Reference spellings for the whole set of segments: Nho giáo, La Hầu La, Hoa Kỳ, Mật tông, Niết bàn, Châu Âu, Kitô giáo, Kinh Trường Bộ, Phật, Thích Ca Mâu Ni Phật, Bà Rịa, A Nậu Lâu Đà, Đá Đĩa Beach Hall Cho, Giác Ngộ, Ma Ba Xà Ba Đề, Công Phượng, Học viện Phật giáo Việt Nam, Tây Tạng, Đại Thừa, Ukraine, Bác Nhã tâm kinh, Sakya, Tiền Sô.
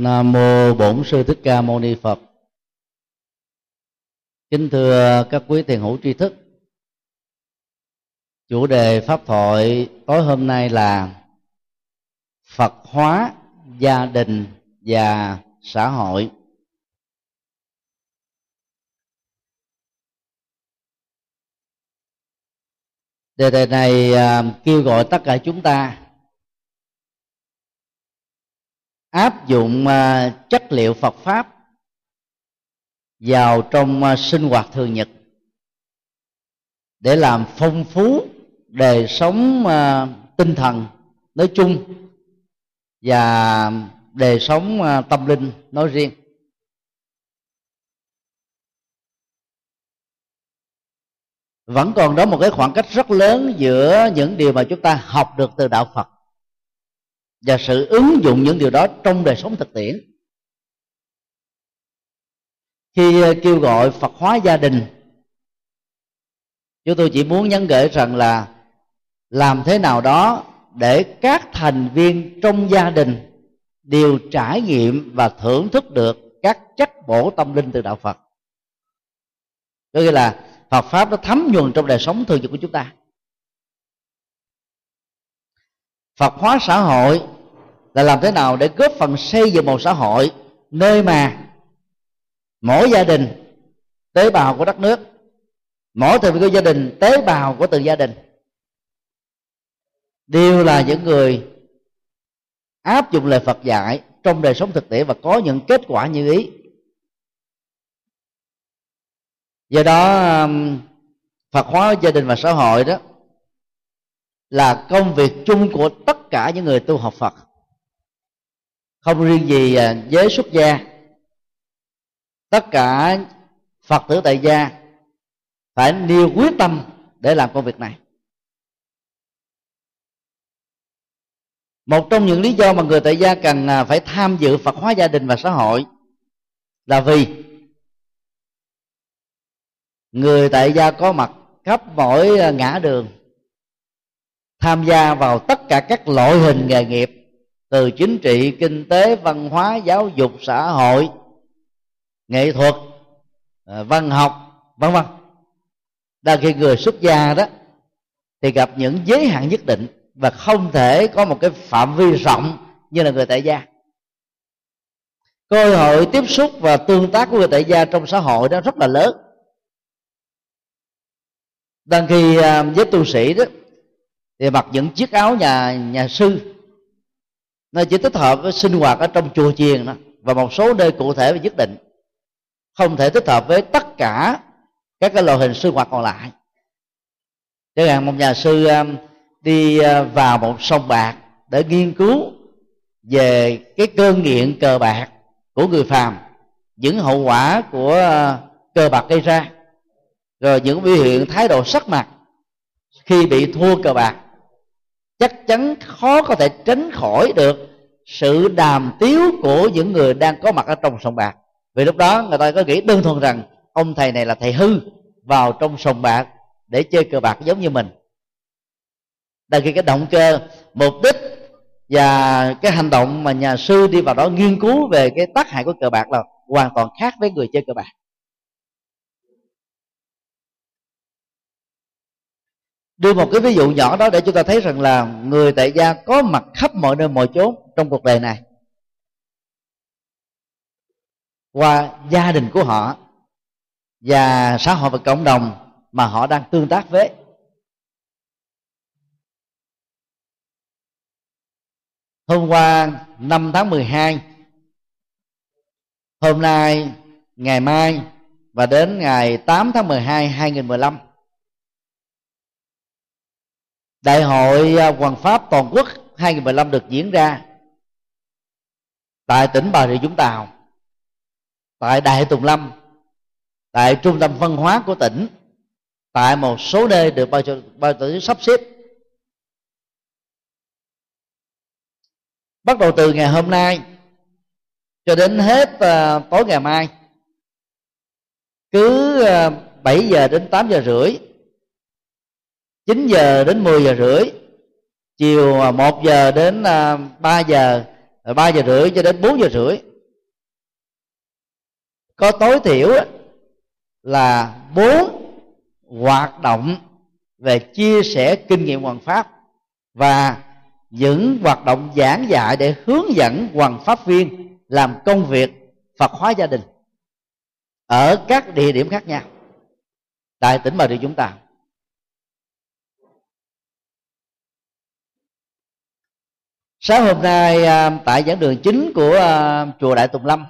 Nam mô Bổn Sư Thích Ca Mâu Ni Phật. Kính thưa các quý thiền hữu tri thức, chủ đề pháp thoại tối hôm nay là Phật hóa gia đình và xã hội. Đề tài này kêu gọi tất cả chúng ta áp dụng chất liệu Phật Pháp vào trong sinh hoạt thường nhật để làm phong phú đời sống tinh thần nói chung và đời sống tâm linh nói riêng. Vẫn còn đó một cái khoảng cách rất lớn giữa những điều mà chúng ta học được từ đạo Phật và sự ứng dụng những điều đó trong đời sống thực tiễn. Khi kêu gọi Phật hóa gia đình, chúng tôi chỉ muốn nhắn gửi rằng là làm thế nào đó để các thành viên trong gia đình đều trải nghiệm và thưởng thức được các chất bổ tâm linh từ đạo Phật. Có nghĩa là Phật Pháp nó thấm nhuần trong đời sống thường nhật của chúng ta. Phật hóa xã hội là làm thế nào để góp phần xây dựng một xã hội nơi mà mỗi gia đình tế bào của đất nước, mỗi thành viên của gia đình tế bào của từng gia đình đều là những người áp dụng lời Phật dạy trong đời sống thực tiễn và có những kết quả như ý. Do đó Phật hóa gia đình và xã hội đó là công việc chung của tất cả những người tu học Phật, không riêng gì giới xuất gia. Tất cả Phật tử tại gia phải nêu quyết tâm để làm công việc này. Một trong những lý do mà người tại gia cần phải tham dự Phật hóa gia đình và xã hội là vì người tại gia có mặt khắp mỗi ngã đường, tham gia vào tất cả các loại hình nghề nghiệp từ chính trị, kinh tế, văn hóa, giáo dục, xã hội, nghệ thuật, văn học, vân vân. Đang khi người xuất gia đó thì gặp những giới hạn nhất định và không thể có một cái phạm vi rộng như là người tại gia. Cơ hội tiếp xúc và tương tác của người tại gia trong xã hội đó rất là lớn. Đang khi với tu sĩ đó thì mặc những chiếc áo nhà sư, nó chỉ thích hợp với sinh hoạt ở trong chùa chiền đó và một số nơi cụ thể và nhất định, không thể thích hợp với tất cả các cái loại hình sinh hoạt còn lại. Chẳng hạn một nhà sư đi vào một sông bạc để nghiên cứu về cái cơn nghiện cờ bạc của người phàm, những hậu quả của cờ bạc gây ra, rồi những biểu hiện thái độ sắc mặt khi bị thua cờ bạc, chắc chắn khó có thể tránh khỏi được sự đàm tiếu của những người đang có mặt ở trong sòng bạc. Vì lúc đó người ta có nghĩ đơn thuần rằng ông thầy này là thầy hư, vào trong sòng bạc để chơi cờ bạc giống như mình. Đằng khi cái động cơ, mục đích và cái hành động mà nhà sư đi vào đó nghiên cứu về cái tác hại của cờ bạc là hoàn toàn khác với người chơi cờ bạc. Đưa một cái ví dụ nhỏ đó để chúng ta thấy rằng là người tại gia có mặt khắp mọi nơi mọi chốn trong cuộc đời này qua gia đình của họ và xã hội và cộng đồng mà họ đang tương tác với. Hôm qua 5 tháng 12, hôm nay, ngày mai và đến ngày 8 tháng 12, 2015, Đại hội Hoằng Pháp Toàn quốc 2015 được diễn ra tại tỉnh Bà Rịa Vũng Tàu, tại Đại Tùng Lâm, tại trung tâm văn hóa của tỉnh, tại một số nơi được ban tổ chức sắp xếp. Bắt đầu từ ngày hôm nay cho đến hết tối ngày mai, cứ 7 giờ đến 8 giờ rưỡi, 9 giờ đến 10 giờ rưỡi, chiều 1 giờ đến 3 giờ, 3 giờ rưỡi cho đến 4 giờ rưỡi có tối thiểu là 4 hoạt động về chia sẻ kinh nghiệm hoằng pháp và những hoạt động giảng dạy để hướng dẫn hoằng pháp viên làm công việc Phật hóa gia đình ở các địa điểm khác nhau tại tỉnh Bà Rịa chúng ta. Sáng hôm nay tại giảng đường chính của chùa Đại Tùng Lâm,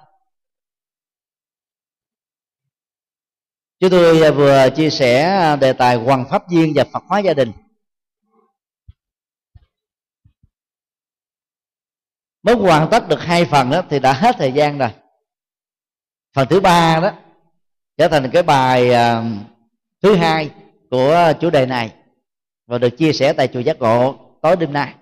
chúng tôi vừa chia sẻ đề tài hoằng pháp viên và Phật hóa gia đình. Mới hoàn tất được 2 phần đó thì đã hết thời gian rồi. Phần thứ 3 đó trở thành cái bài thứ 2 của chủ đề này và được chia sẻ tại chùa Giác Ngộ tối đêm nay.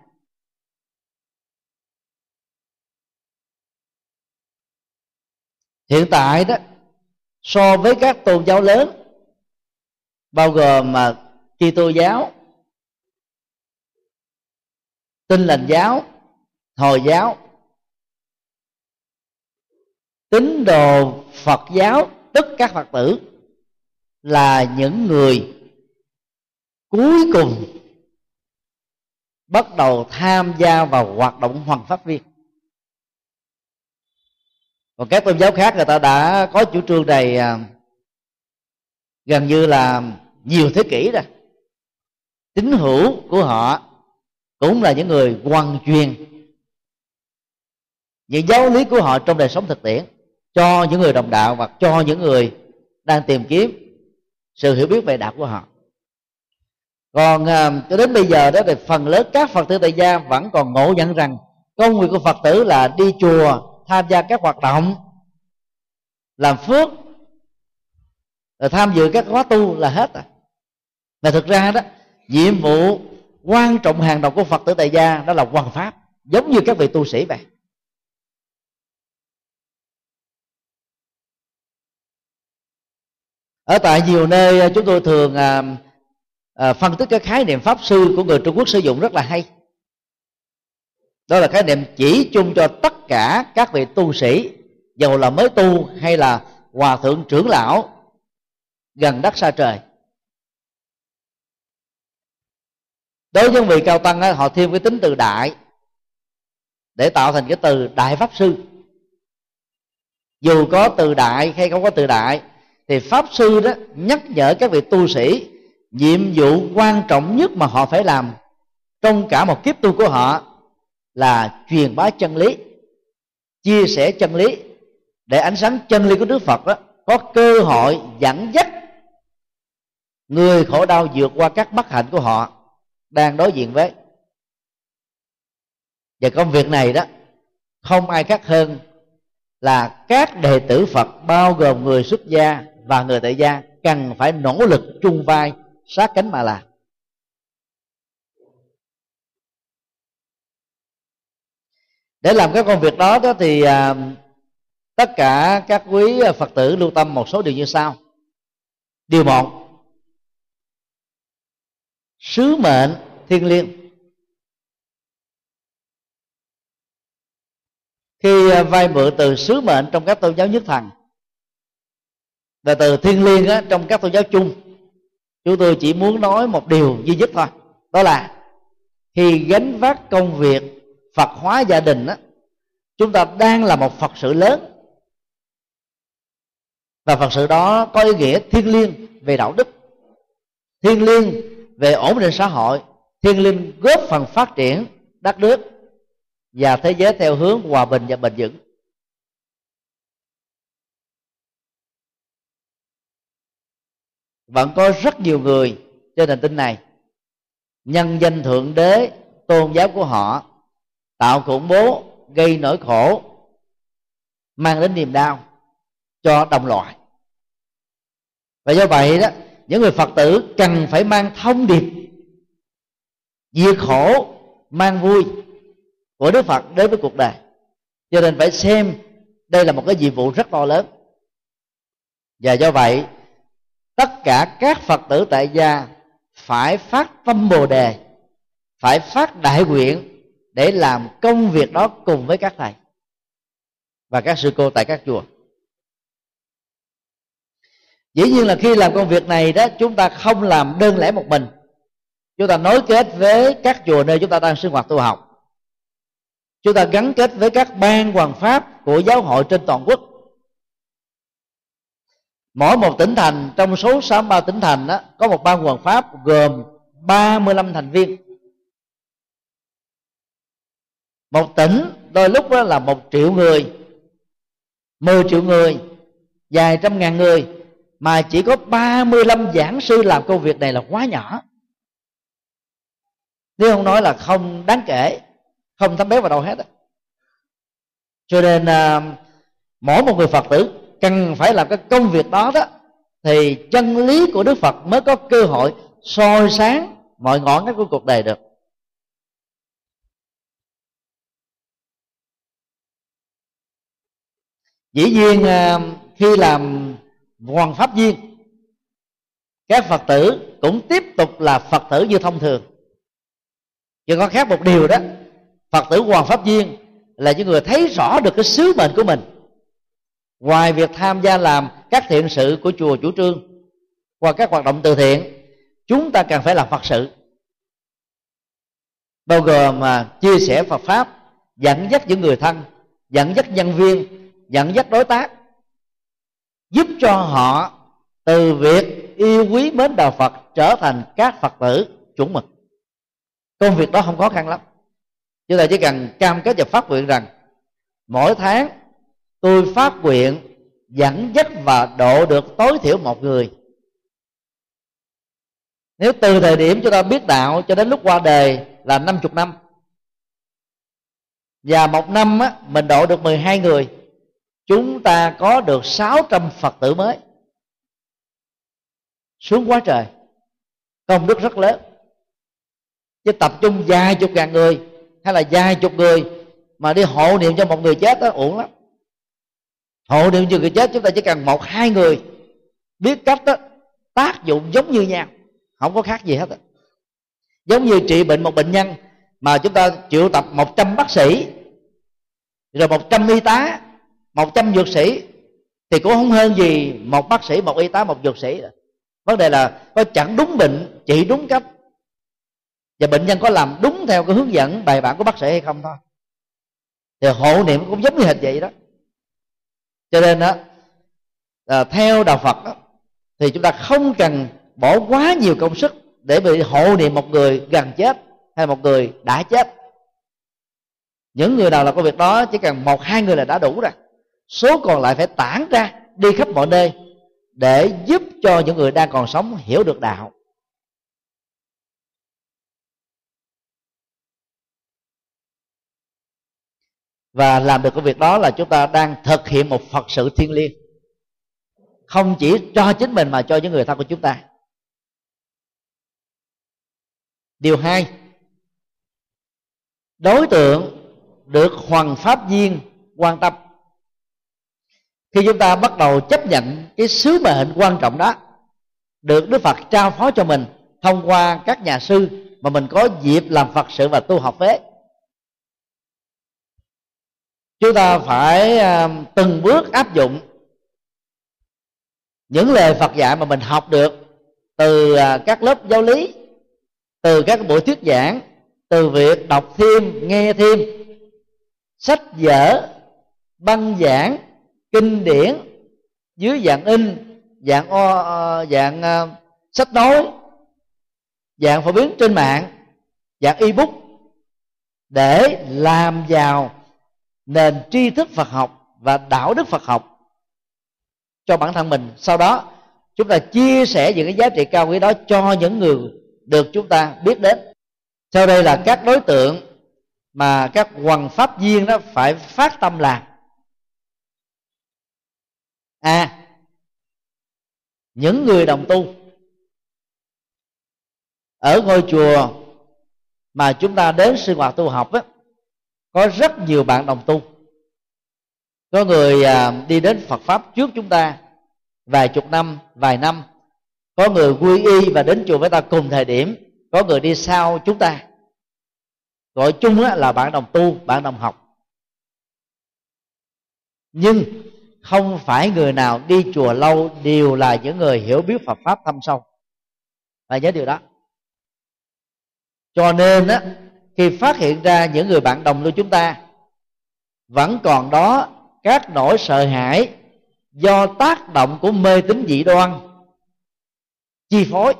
Hiện tại đó, so với các tôn giáo lớn bao gồm Kitô giáo, Tin lành giáo, Thờ giáo, tín đồ Phật giáo, tức các Phật tử là những người cuối cùng bắt đầu tham gia vào hoạt động hoằng pháp viên. Còn các tôn giáo khác người ta đã có chủ trương này gần như là nhiều thế kỷ rồi. Tín hữu của họ cũng là những người hoằng truyền những giáo lý của họ trong đời sống thực tiễn cho những người đồng đạo và cho những người đang tìm kiếm sự hiểu biết về đạo của họ. Còn cho đến bây giờ đó thì phần lớn các Phật tử tại gia vẫn còn ngộ nhận rằng công việc của Phật tử là đi chùa, tham gia các hoạt động làm phước, rồi tham dự các khóa tu là hết rồi. Mà thực ra đó, nhiệm vụ quan trọng hàng đầu của Phật tử tại gia đó là hoằng pháp, giống như các vị tu sĩ vậy. Ở tại nhiều nơi chúng tôi thường phân tích cái khái niệm pháp sư của người Trung Quốc sử dụng rất là hay. Đó là khái niệm chỉ chung cho tất cả các vị tu sĩ, dầu là mới tu hay là hòa thượng trưởng lão gần đất xa trời. Đối với vị cao tăng họ thêm cái tính từ đại để tạo thành cái từ đại pháp sư. Dù có từ đại hay không có từ đại thì pháp sư đó nhắc nhở các vị tu sĩ nhiệm vụ quan trọng nhất mà họ phải làm trong cả một kiếp tu của họ là truyền bá chân lý, chia sẻ chân lý để ánh sáng chân lý của Đức Phật đó có cơ hội dẫn dắt người khổ đau vượt qua các bất hạnh của họ đang đối diện với. Và công việc này đó không ai khác hơn là các đệ tử Phật bao gồm người xuất gia và người tại gia cần phải nỗ lực chung vai sát cánh mà làm. Để làm các công việc đó thì tất cả các quý Phật tử lưu tâm một số điều như sau. Điều 1, sứ mệnh thiêng liêng. Khi vay mượn từ sứ mệnh trong các tôn giáo nhất thần và từ thiêng liêng trong các tôn giáo chung, chúng tôi chỉ muốn nói một điều duy nhất thôi, đó là khi gánh vác công việc Phật hóa gia đình đó, chúng ta đang là một Phật sự lớn, và Phật sự đó có ý nghĩa thiêng liêng về đạo đức, thiêng liêng về ổn định xã hội, thiêng liêng góp phần phát triển đất nước và thế giới theo hướng hòa bình và bền vững. Vẫn có rất nhiều người trên hành tinh này nhân danh Thượng Đế, tôn giáo của họ tạo khủng bố, gây nỗi khổ, mang đến niềm đau cho đồng loại. Và do vậy đó, những người Phật tử cần phải mang thông điệp diệt khổ, mang vui của Đức Phật đến với cuộc đời. Cho nên phải xem đây là một cái nhiệm vụ rất to lớn. Và do vậy, tất cả các Phật tử tại gia phải phát tâm Bồ Đề, phải phát đại nguyện để làm công việc đó cùng với các thầy và các sư cô tại các chùa. Dĩ nhiên là khi làm công việc này đó, chúng ta không làm đơn lẻ một mình. Chúng ta nối kết với các chùa nơi chúng ta đang sinh hoạt tu học. Chúng ta gắn kết với các ban hoàng pháp của giáo hội trên toàn quốc. Mỗi một tỉnh thành trong số 63 tỉnh thành đó, có một ban hoàng pháp gồm 35 thành viên. Một tỉnh đôi lúc đó là 1 triệu người, 10 triệu người, vài trăm ngàn người, mà chỉ có 35 giảng sư làm công việc này là quá nhỏ. Nếu không nói là không đáng kể, không thấm béo vào đâu hết. Cho nên mỗi một người Phật tử cần phải làm cái công việc đó đó, thì chân lý của Đức Phật mới có cơ hội soi sáng mọi ngõ ngách của cuộc đời được. Dĩ nhiên khi làm hoàng pháp viên, các Phật tử cũng tiếp tục là Phật tử như thông thường. Nhưng có khác một điều đó, Phật tử hoàng pháp viên là những người thấy rõ được cái sứ mệnh của mình. Ngoài việc tham gia làm các thiện sự của chùa chủ trương qua các hoạt động từ thiện, chúng ta cần phải làm Phật sự, bao gồm chia sẻ Phật pháp, dẫn dắt những người thân, dẫn dắt nhân viên, dẫn dắt đối tác, giúp cho họ từ việc yêu quý mến đạo Phật trở thành các Phật tử chuẩn mực. Công việc đó không khó khăn lắm. Chúng ta chỉ cần cam kết và phát nguyện rằng mỗi tháng tôi phát nguyện dẫn dắt và độ được tối thiểu một người. Nếu từ thời điểm chúng ta biết đạo cho đến lúc qua đời là 50 năm, và một năm á, mình độ được 12 người, chúng ta có được 600 Phật tử mới. Sướng quá trời, công đức rất lớn. Chứ tập trung vài chục ngàn người hay là vài chục người mà đi hộ niệm cho một người chết đó uổng lắm. Hộ niệm cho người chết chúng ta chỉ cần 1-2 người biết cách đó, tác dụng giống như nhau, không có khác gì hết đó. Giống như trị bệnh một bệnh nhân mà chúng ta triệu tập 100 bác sĩ, rồi 100 y tá, 100 dược sĩ, thì cũng không hơn gì một bác sĩ, một y tá, một dược sĩ. Vấn đề là có chẩn đúng bệnh, trị đúng cách, và bệnh nhân có làm đúng theo cái hướng dẫn bài bản của bác sĩ hay không thôi. Thì hộ niệm cũng giống như hình vậy đó. Cho nên đó, theo đạo Phật đó, thì chúng ta không cần bỏ quá nhiều công sức để bị hộ niệm một người gần chết hay một người đã chết. Những người nào làm công việc đó chỉ cần 1-2 người là đã đủ rồi. Số còn lại phải tản ra đi khắp mọi nơi để giúp cho những người đang còn sống hiểu được đạo. Và làm được cái việc đó là chúng ta đang thực hiện một Phật sự thiêng liêng, không chỉ cho chính mình mà cho những người thân của chúng ta. Điều 2, đối tượng được hoàng pháp viên quan tâm. Khi chúng ta bắt đầu chấp nhận cái sứ mệnh quan trọng đó được Đức Phật trao phó cho mình thông qua các nhà sư mà mình có dịp làm Phật sự và tu học với, chúng ta phải từng bước áp dụng những lời Phật dạy mà mình học được từ các lớp giáo lý, từ các buổi thuyết giảng, từ việc đọc thêm, nghe thêm sách vở, băng giảng, kinh điển dưới dạng in, dạng sách nói, dạng phổ biến trên mạng, dạng ebook, để làm giàu nền tri thức Phật học và đạo đức Phật học cho bản thân mình. Sau đó chúng ta chia sẻ những cái giá trị cao quý đó cho những người được chúng ta biết đến. Sau đây là các đối tượng mà các hoàng pháp viên đó phải phát tâm làm. A, những người đồng tu ở ngôi chùa mà chúng ta đến sinh hoạt tu học á, có rất nhiều bạn đồng tu. Có người đi đến Phật pháp trước chúng ta vài chục năm, vài năm. Có người quy y và đến chùa với ta cùng thời điểm. Có người đi sau chúng ta. Gọi chung là bạn đồng tu, bạn đồng học. Nhưng không phải người nào đi chùa lâu đều là những người hiểu biết Phật pháp thâm sâu. Và nhớ điều đó. Cho nên á, khi phát hiện ra những người bạn đồng lưu chúng ta vẫn còn đó các nỗi sợ hãi do tác động của mê tín dị đoan chi phối,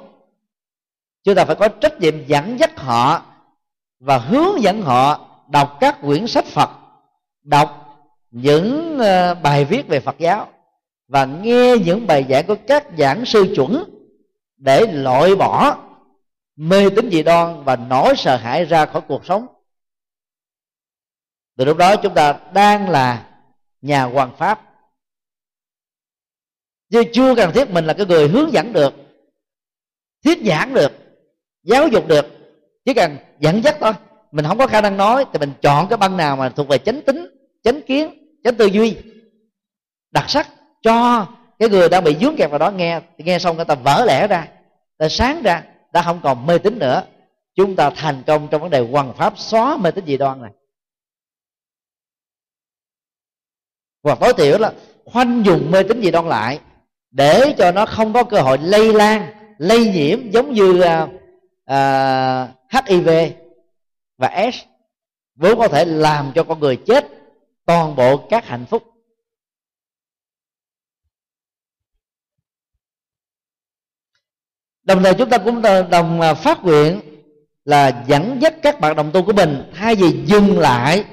chúng ta phải có trách nhiệm dẫn dắt họ và hướng dẫn họ đọc các quyển sách Phật, đọc những bài viết về Phật giáo và nghe những bài giảng của các giảng sư chuẩn để loại bỏ mê tín dị đoan và nỗi sợ hãi ra khỏi cuộc sống. Từ lúc đó chúng ta đang là nhà hoằng pháp. Chứ chưa cần thiết mình là cái người hướng dẫn được, thuyết giảng được, giáo dục được, chỉ cần dẫn dắt thôi. Mình không có khả năng nói thì mình chọn cái băng nào mà thuộc về chánh tính, chánh kiến, chánh tư duy đặc sắc cho cái người đang bị vướng kẹt vào đó nghe. Nghe xong người ta vỡ lẽ ra, ta sáng ra, ta không còn mê tín nữa. Chúng ta thành công trong vấn đề hoằng pháp, xóa mê tín dị đoan này. Hoặc tối thiểu là khoanh vùng mê tín dị đoan lại để cho nó không có cơ hội lây lan, lây nhiễm, giống như HIV và AIDS vốn có thể làm cho con người chết toàn bộ các hạnh phúc. Đồng thời chúng ta cũng đồng phát nguyện là dẫn dắt các bạn đồng tu của mình, thay vì dừng lại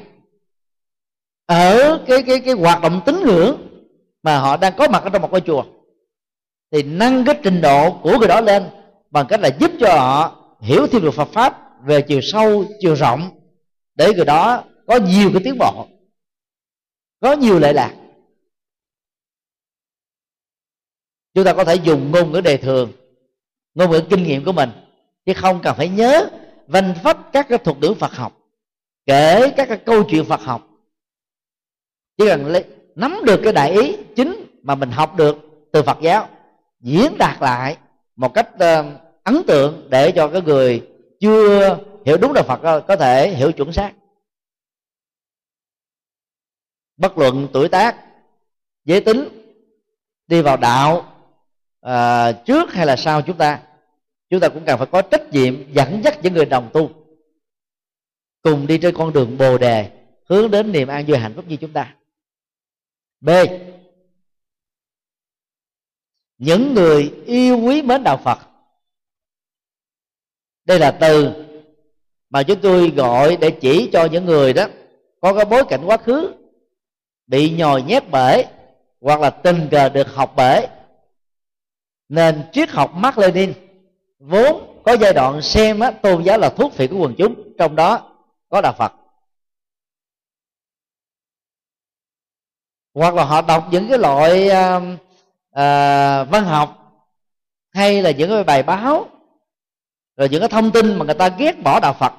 ở cái hoạt động tín ngưỡng mà họ đang có mặt ở trong một ngôi chùa, thì nâng cái trình độ của người đó lên bằng cách là giúp cho họ hiểu thêm được Phật pháp về chiều sâu, chiều rộng, để người đó có nhiều cái tiến bộ, có nhiều lệ lạc. Chúng ta có thể dùng ngôn ngữ đời thường, ngôn ngữ kinh nghiệm của mình, chứ không cần phải nhớ vanh vách các cái thuật ngữ Phật học, kể các cái câu chuyện Phật học. Chỉ cần nắm được cái đại ý chính mà mình học được từ Phật giáo, diễn đạt lại một cách ấn tượng để cho cái người chưa hiểu đúng đạo Phật có thể hiểu chuẩn xác. Bất luận tuổi tác, giới tính, đi vào đạo trước hay là sau chúng ta cũng cần phải có trách nhiệm dẫn dắt những người đồng tu cùng đi trên con đường bồ đề, hướng đến niềm an vui hạnh phúc như chúng ta. B. Những người yêu quý mến đạo Phật. Đây là từ mà chúng tôi gọi để chỉ cho những người đó có cái bối cảnh quá khứ bị nhồi nhét bể, hoặc là tình cờ được học bể. Nền triết học Bắc Lenin vốn có giai đoạn xem tôn giáo là thuốc phiện của quần chúng, trong đó có đạo Phật. Hoặc là họ đọc những cái loại văn học hay là những cái bài báo, rồi những cái thông tin mà người ta ghét bỏ đạo Phật,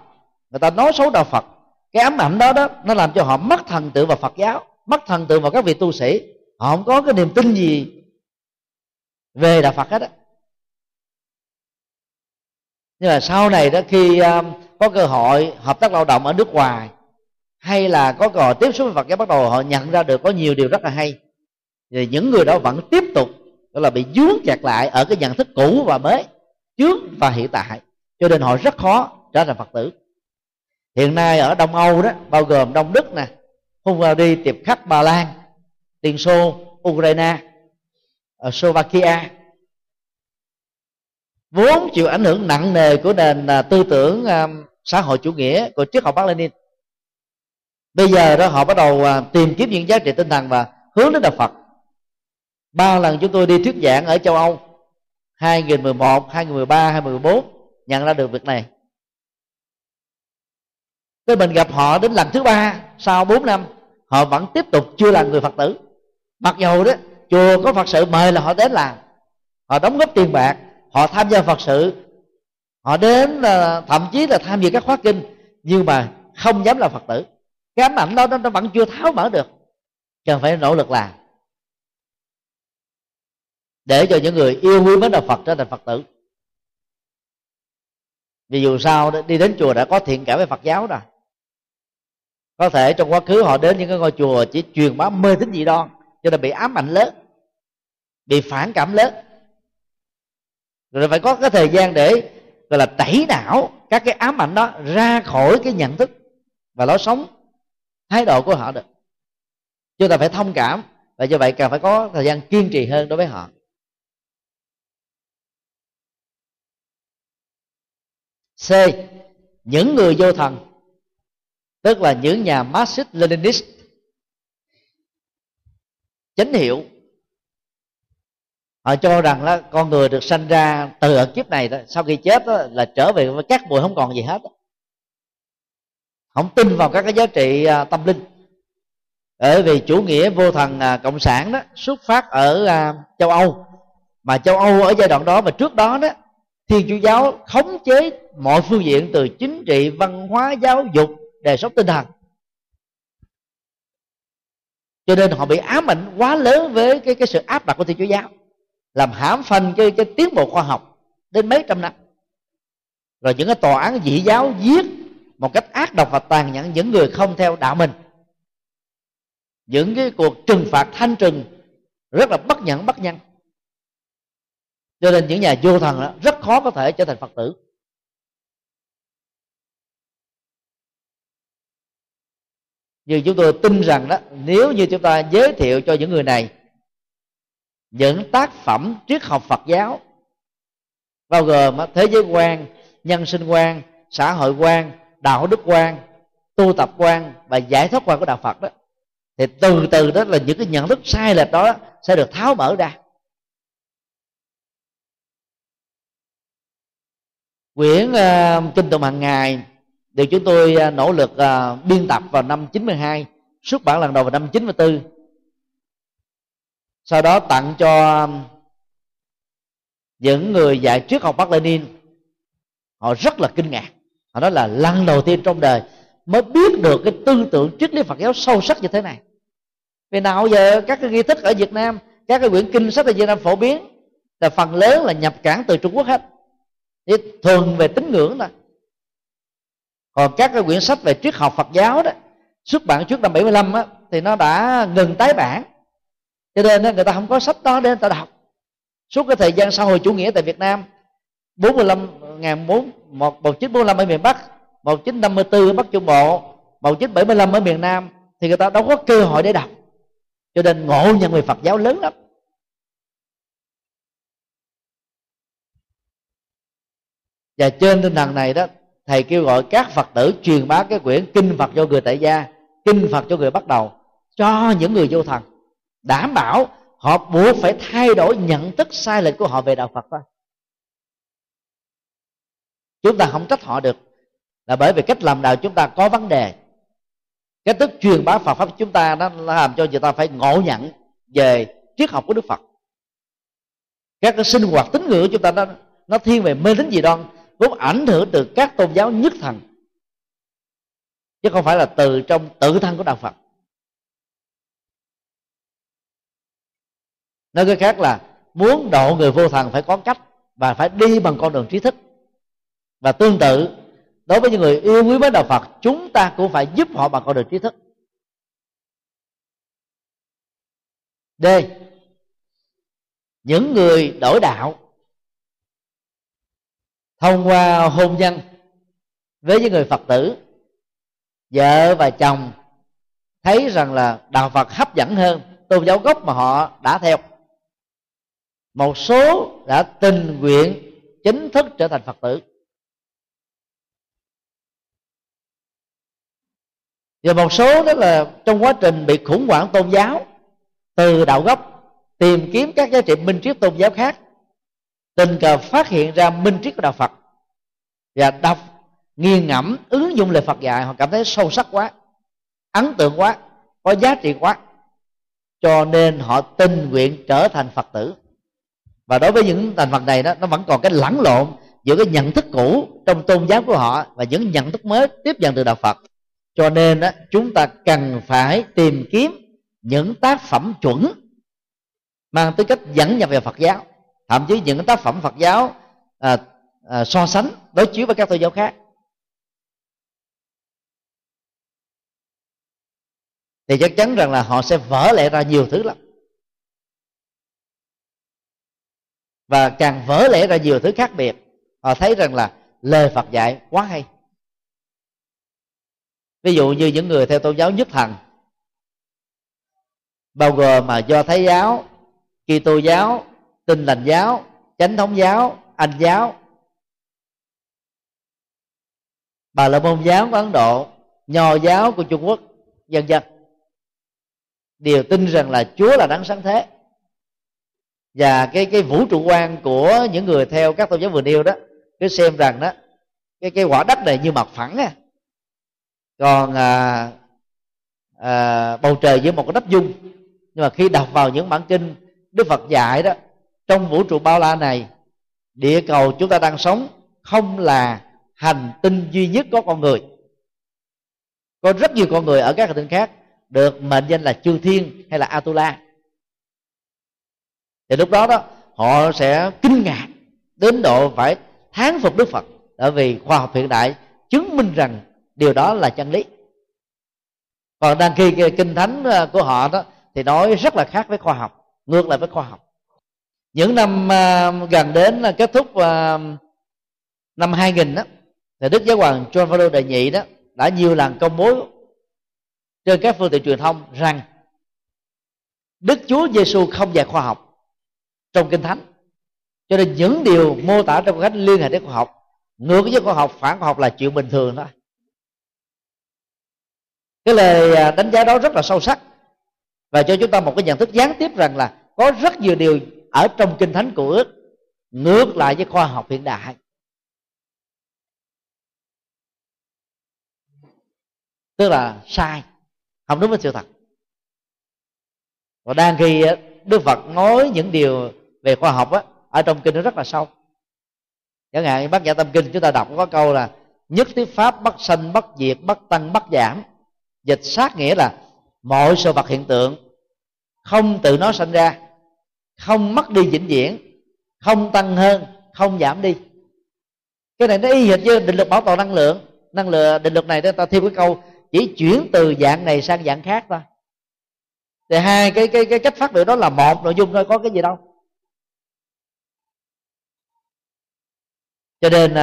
người ta nói xấu đạo Phật. Cái ám ảnh đó đó nó làm cho họ mất thần tượng vào Phật giáo, mất thần tượng vào các vị tu sĩ. Họ không có cái niềm tin gì về đạo Phật hết á. Nhưng mà sau này đó, khi có cơ hội hợp tác lao động ở nước ngoài hay là có cơ hội tiếp xúc với Phật giáo, bắt đầu họ nhận ra được có nhiều điều rất là hay. Rồi những người đó vẫn tiếp tục đó là bị vướng chặt lại ở cái nhận thức cũ và mới, trước và hiện tại, cho nên họ rất khó trở thành Phật tử. Hiện nay ở Đông Âu đó, bao gồm Đông Đức nè, Hungary, Tiệp Khắc, Ba Lan, Tiền Sô, Ukraine, Slovakia, vốn chịu ảnh hưởng nặng nề của nền tư tưởng xã hội chủ nghĩa của triết học Bắc Lenin, bây giờ đó họ bắt đầu tìm kiếm những giá trị tinh thần và hướng đến đạo Phật. 3 lần chúng tôi đi thuyết giảng ở châu Âu, 2011, 2013, 2014, nhận ra được việc này. Thế mình gặp họ đến lần thứ 3 sau 4 năm, họ vẫn tiếp tục chưa là người Phật tử, mặc dù đó chùa có Phật sự mời là họ đến làm, họ đóng góp tiền bạc, họ tham gia Phật sự, họ đến thậm chí là tham dự các khóa kinh, nhưng mà không dám là Phật tử. Cái ám ảnh đó nó vẫn chưa tháo mở được, cần phải nỗ lực làm để cho những người yêu quý mến đạo Phật trở thành Phật tử. Vì dù sao đi đến chùa đã có thiện cảm với Phật giáo rồi. Có thể trong quá khứ họ đến những cái ngôi chùa chỉ truyền bá mê tín dị đoan, Cho nên bị ám ảnh lớn, bị phản cảm lớn. Rồi phải có cái thời gian để gọi là tẩy não các cái ám ảnh đó ra khỏi cái nhận thức và lối sống, thái độ của họ được. Chúng ta phải thông cảm, và do vậy càng phải có thời gian kiên trì hơn đối với họ. C. Những người vô thần, tức là những nhà Marxist Leninist chánh hiệu, họ cho rằng là con người được sanh ra từ ở kiếp này đó, sau khi chết đó, là trở về với cát bụi, không còn gì hết đó. Không tin vào các cái giá trị tâm linh, bởi vì chủ nghĩa vô thần cộng sản đó xuất phát ở châu Âu, mà châu Âu ở giai đoạn đó và trước đó đó, Thiên Chúa giáo khống chế mọi phương diện từ chính trị, văn hóa, giáo dục, đời sống tinh thần. Cho nên họ bị ám ảnh quá lớn với cái sự áp đặt của Thiên Chúa giáo, làm hãm phanh cái tiến bộ khoa học đến mấy trăm năm. Rồi những cái tòa án dị giáo giết một cách ác độc và tàn nhẫn những người không theo đạo mình. Những cái cuộc trừng phạt thanh trừng rất là bất nhẫn bất nhăn. Cho nên những nhà vô thần đó rất khó có thể trở thành Phật tử. Nhưng chúng tôi tin rằng đó, nếu như chúng ta giới thiệu cho những người này những tác phẩm triết học Phật giáo, bao gồm thế giới quan, nhân sinh quan, xã hội quan, đạo đức quan, tu tập quan và giải thoát quan của đạo Phật đó, thì từ từ đó là những cái nhận thức sai lệch đó sẽ được tháo mở ra. Quyển Kinh Tụng Hàng Ngày được chúng tôi nỗ lực biên tập vào năm 92, xuất bản lần đầu vào năm 94. Sau đó tặng cho những người dạy triết học Bắc Lenin. Họ rất là kinh ngạc. Họ nói là lần đầu tiên trong đời mới biết được cái tư tưởng triết lý Phật giáo sâu sắc như thế này. Vì nào giờ các cái nghi thức ở Việt Nam, các cái quyển kinh sách ở Việt Nam phổ biến là phần lớn là nhập cảng từ Trung Quốc hết, thường về tín ngưỡng thôi. Còn các cái quyển sách về triết học Phật giáo đó xuất bản trước năm 75 á, thì nó đã ngừng tái bản, cho nên người ta không có sách đó để người ta đọc. Suốt cái thời gian xã hội chủ nghĩa tại Việt Nam 1945 ở miền Bắc, 1954 ở Bắc Trung Bộ, 1975 ở miền Nam, thì người ta đâu có cơ hội để đọc. Cho nên ngộ nhận về Phật giáo lớn lắm. Và trên tinh thần này đó, thầy kêu gọi các Phật tử truyền bá cái quyển Kinh Phật cho người tại gia, Kinh Phật cho người bắt đầu cho những người vô thần, đảm bảo họ buộc phải thay đổi nhận thức sai lệch của họ về đạo Phật thôi. Chúng ta không trách họ được, là bởi vì cách làm đạo chúng ta có vấn đề. Cách thức truyền bá Phật pháp chúng ta nó làm cho người ta phải ngộ nhận về triết học của Đức Phật. Các cái sinh hoạt tín ngưỡng chúng ta nó thiên về mê tín dị đoan, vốn ảnh hưởng từ các tôn giáo nhất thần, chứ không phải là từ trong tự thân của đạo Phật. Nói cái khác là muốn độ người vô thần phải có cách và phải đi bằng con đường trí thức. Và tương tự, đối với những người yêu quý với đạo Phật, chúng ta cũng phải giúp họ bằng con đường trí thức. D. Những người đổi đạo thông qua hôn nhân với những người Phật tử, vợ và chồng thấy rằng là đạo Phật hấp dẫn hơn tôn giáo gốc mà họ đã theo. Một số đã tình nguyện chính thức trở thành Phật tử, và một số đó là trong quá trình bị khủng hoảng tôn giáo, từ đạo gốc tìm kiếm các giá trị minh triết tôn giáo khác, tình cờ phát hiện ra minh triết của đạo Phật và đọc, nghiền ngẫm, ứng dụng lời Phật dạy, họ cảm thấy sâu sắc quá, ấn tượng quá, có giá trị quá, cho nên họ tình nguyện trở thành Phật tử. Và đối với những thành phần này đó, nó vẫn còn cái lẫn lộn giữa cái nhận thức cũ trong tôn giáo của họ và những nhận thức mới tiếp nhận từ đạo Phật. Cho nên đó, chúng ta cần phải tìm kiếm những tác phẩm chuẩn mang tính cách dẫn nhập về Phật giáo, thậm chí những tác phẩm Phật giáo so sánh đối chiếu với các tôn giáo khác, thì chắc chắn rằng là họ sẽ vỡ lẽ ra nhiều thứ lắm. và càng vỡ lẽ ra nhiều thứ khác biệt. Họ thấy rằng là lời Phật dạy quá hay. Ví dụ như những người theo tôn giáo nhất thần, bao gồm mà Do Thái giáo, Kitô giáo, Tin lành giáo, Chánh thống giáo, Anh giáo, Bà La Môn giáo của Ấn Độ, Nho giáo của Trung Quốc, vân vân, đều tin rằng là Chúa là đấng sáng thế. Và cái vũ trụ quan của những người theo các tôn giáo vừa nêu đó, cứ xem rằng đó cái quả đất này như mặt phẳng à. Còn bầu trời với một cái đắp dung. Nhưng mà khi đọc vào những bản kinh Đức Phật dạy đó, trong vũ trụ bao la này, địa cầu chúng ta đang sống không là hành tinh duy nhất có con người. Có rất nhiều con người ở các hành tinh khác được mệnh danh là chư thiên hay là Atula. Thì lúc đó đó họ sẽ kinh ngạc đến độ phải thán phục Đức Phật, bởi vì khoa học hiện đại chứng minh rằng điều đó là chân lý. Còn đăng ký cái kinh thánh của họ đó thì nói rất là khác với khoa học, ngược lại với khoa học. Những năm gần đến kết thúc năm 2000 đó, thì Đức Giáo hoàng John Paul Đệ Nhị đó đã nhiều lần công bố trên các phương tiện truyền thông rằng Đức Chúa Giê-xu không dạy khoa học trong Kinh Thánh, cho nên những điều mô tả trong Kinh Thánh liên hệ đến khoa học, ngược với khoa học, phản khoa học là chuyện bình thường thôi. Cái lời đánh giá đó rất là sâu sắc và cho chúng ta một cái nhận thức gián tiếp rằng là có rất nhiều điều ở trong Kinh Thánh Cựu Ước ngược lại với khoa học hiện đại. Tức là sai, không đúng với sự thật. Và đang khi Đức Phật nói những điều về khoa học á, ở trong kinh nó rất là sâu. Chẳng hạn Bác Nhã Tâm Kinh chúng ta đọc có câu là nhất thiết pháp bất sanh, bất diệt, bất tăng, bất giảm. Dịch sát nghĩa là mọi sự vật hiện tượng không tự nó sanh ra, không mất đi vĩnh viễn, không tăng hơn, không giảm đi. Cái này nó y hệt với định luật bảo toàn năng lượng. Định luật này người ta thêm cái câu chỉ chuyển từ dạng này sang dạng khác thôi. Thì hai cái cách phát biểu đó là một nội dung thôi, có cái gì đâu. Cho nên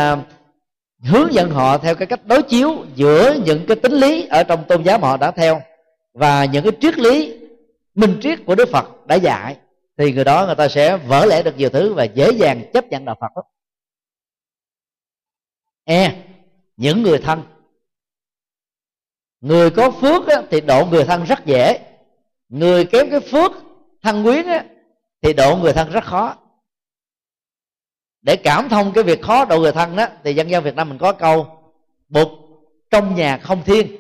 hướng dẫn họ theo cái cách đối chiếu giữa những cái tính lý ở trong tôn giáo mà họ đã theo và những cái triết lý minh triết của Đức Phật đã dạy, thì người đó người ta sẽ vỡ lẽ được nhiều thứ và dễ dàng chấp nhận đạo Phật đó. Những người thân, người có phước á, thì độ người thân rất dễ. Người kém cái phước thân quyến á, thì độ người thân rất khó. Để cảm thông cái việc khó độ người thân đó, thì dân gian Việt Nam mình có câu bụt trong nhà không thiên.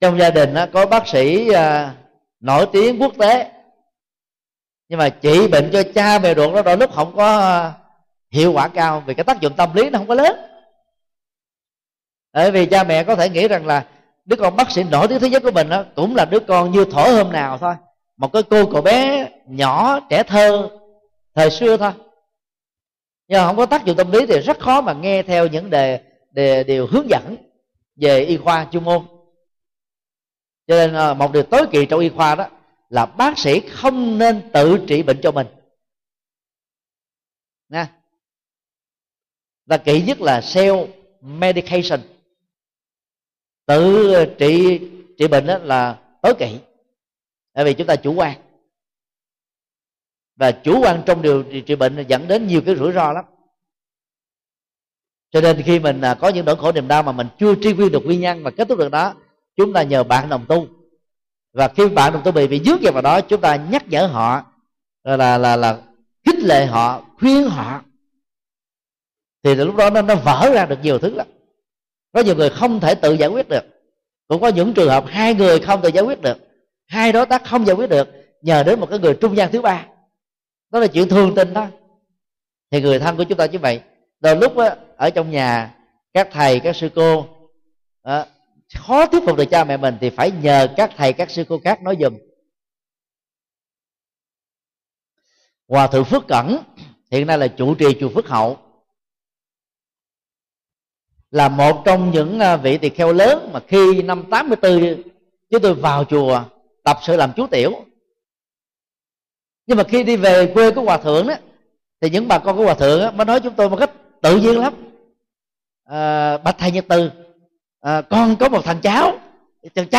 Trong gia đình đó, có bác sĩ nổi tiếng quốc tế, nhưng mà trị bệnh cho cha mẹ ruột đó đôi lúc không có hiệu quả cao, vì cái tác dụng tâm lý nó không có lớn. Bởi vì cha mẹ có thể nghĩ rằng là đứa con bác sĩ nổi tiếng thế giới của mình đó, cũng là đứa con như thổi hôm nào thôi, một cái cậu bé nhỏ trẻ thơ thời xưa thôi, nhưng mà không có tác dụng tâm lý thì rất khó mà nghe theo những điều hướng dẫn về y khoa chuyên môn. Cho nên một điều tối kỵ trong y khoa đó là bác sĩ không nên tự trị bệnh cho mình. Nè, là kỵ nhất là self medication, tự trị bệnh đó là tối kỵ. Bởi vì chúng ta chủ quan, và chủ quan trong điều trị bệnh dẫn đến nhiều cái rủi ro lắm. Cho nên khi mình có những nỗi khổ niềm đau mà mình chưa truy nguyên được nguyên nhân và kết thúc được đó, chúng ta nhờ bạn đồng tu. Và khi bạn đồng tu bị dướng vào đó, chúng ta nhắc nhở họ, là khích lệ họ, khuyên họ, thì lúc đó nó vỡ ra được nhiều thứ lắm. Có nhiều người không thể tự giải quyết được, cũng có những trường hợp hai người không tự giải quyết được, hai đối tác không giải quyết được, nhờ đến một cái người trung gian thứ ba. Đó là chuyện thường tình đó. Thì người thân của chúng ta như vậy, đôi lúc đó, ở trong nhà các thầy các sư cô khó thuyết phục được cha mẹ mình, thì phải nhờ các thầy các sư cô khác nói giùm. Hòa thượng Phước Cẩn hiện nay là trụ trì chùa Phước Hậu, là một trong những vị tỳ kheo lớn mà khi năm 84 chúng tôi vào chùa tập sự làm chú tiểu. Nhưng mà khi đi về quê của hòa thượng đó, thì những bà con của hòa thượng đó mới nói chúng tôi một cách tự nhiên lắm: bạch thầy Nhật Từ, con có một thằng cháu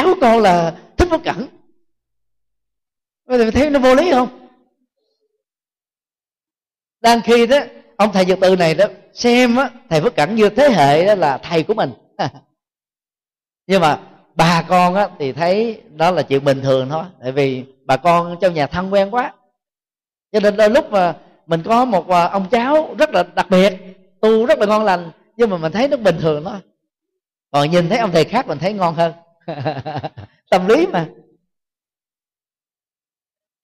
của con là Thích Phước Cẩn. Thấy nó vô lý không? Đang khi đó ông thầy Nhật Từ này đó xem đó, thầy Phước Cẩn như thế hệ đó là thầy của mình. Nhưng mà bà con á, thì thấy đó là chuyện bình thường thôi, tại vì bà con trong nhà thân quen quá. Cho nên đôi lúc mà mình có một ông cháu rất là đặc biệt, tu rất là ngon lành, nhưng mà mình thấy nó bình thường thôi. Còn nhìn thấy ông thầy khác mình thấy ngon hơn. Tâm lý mà.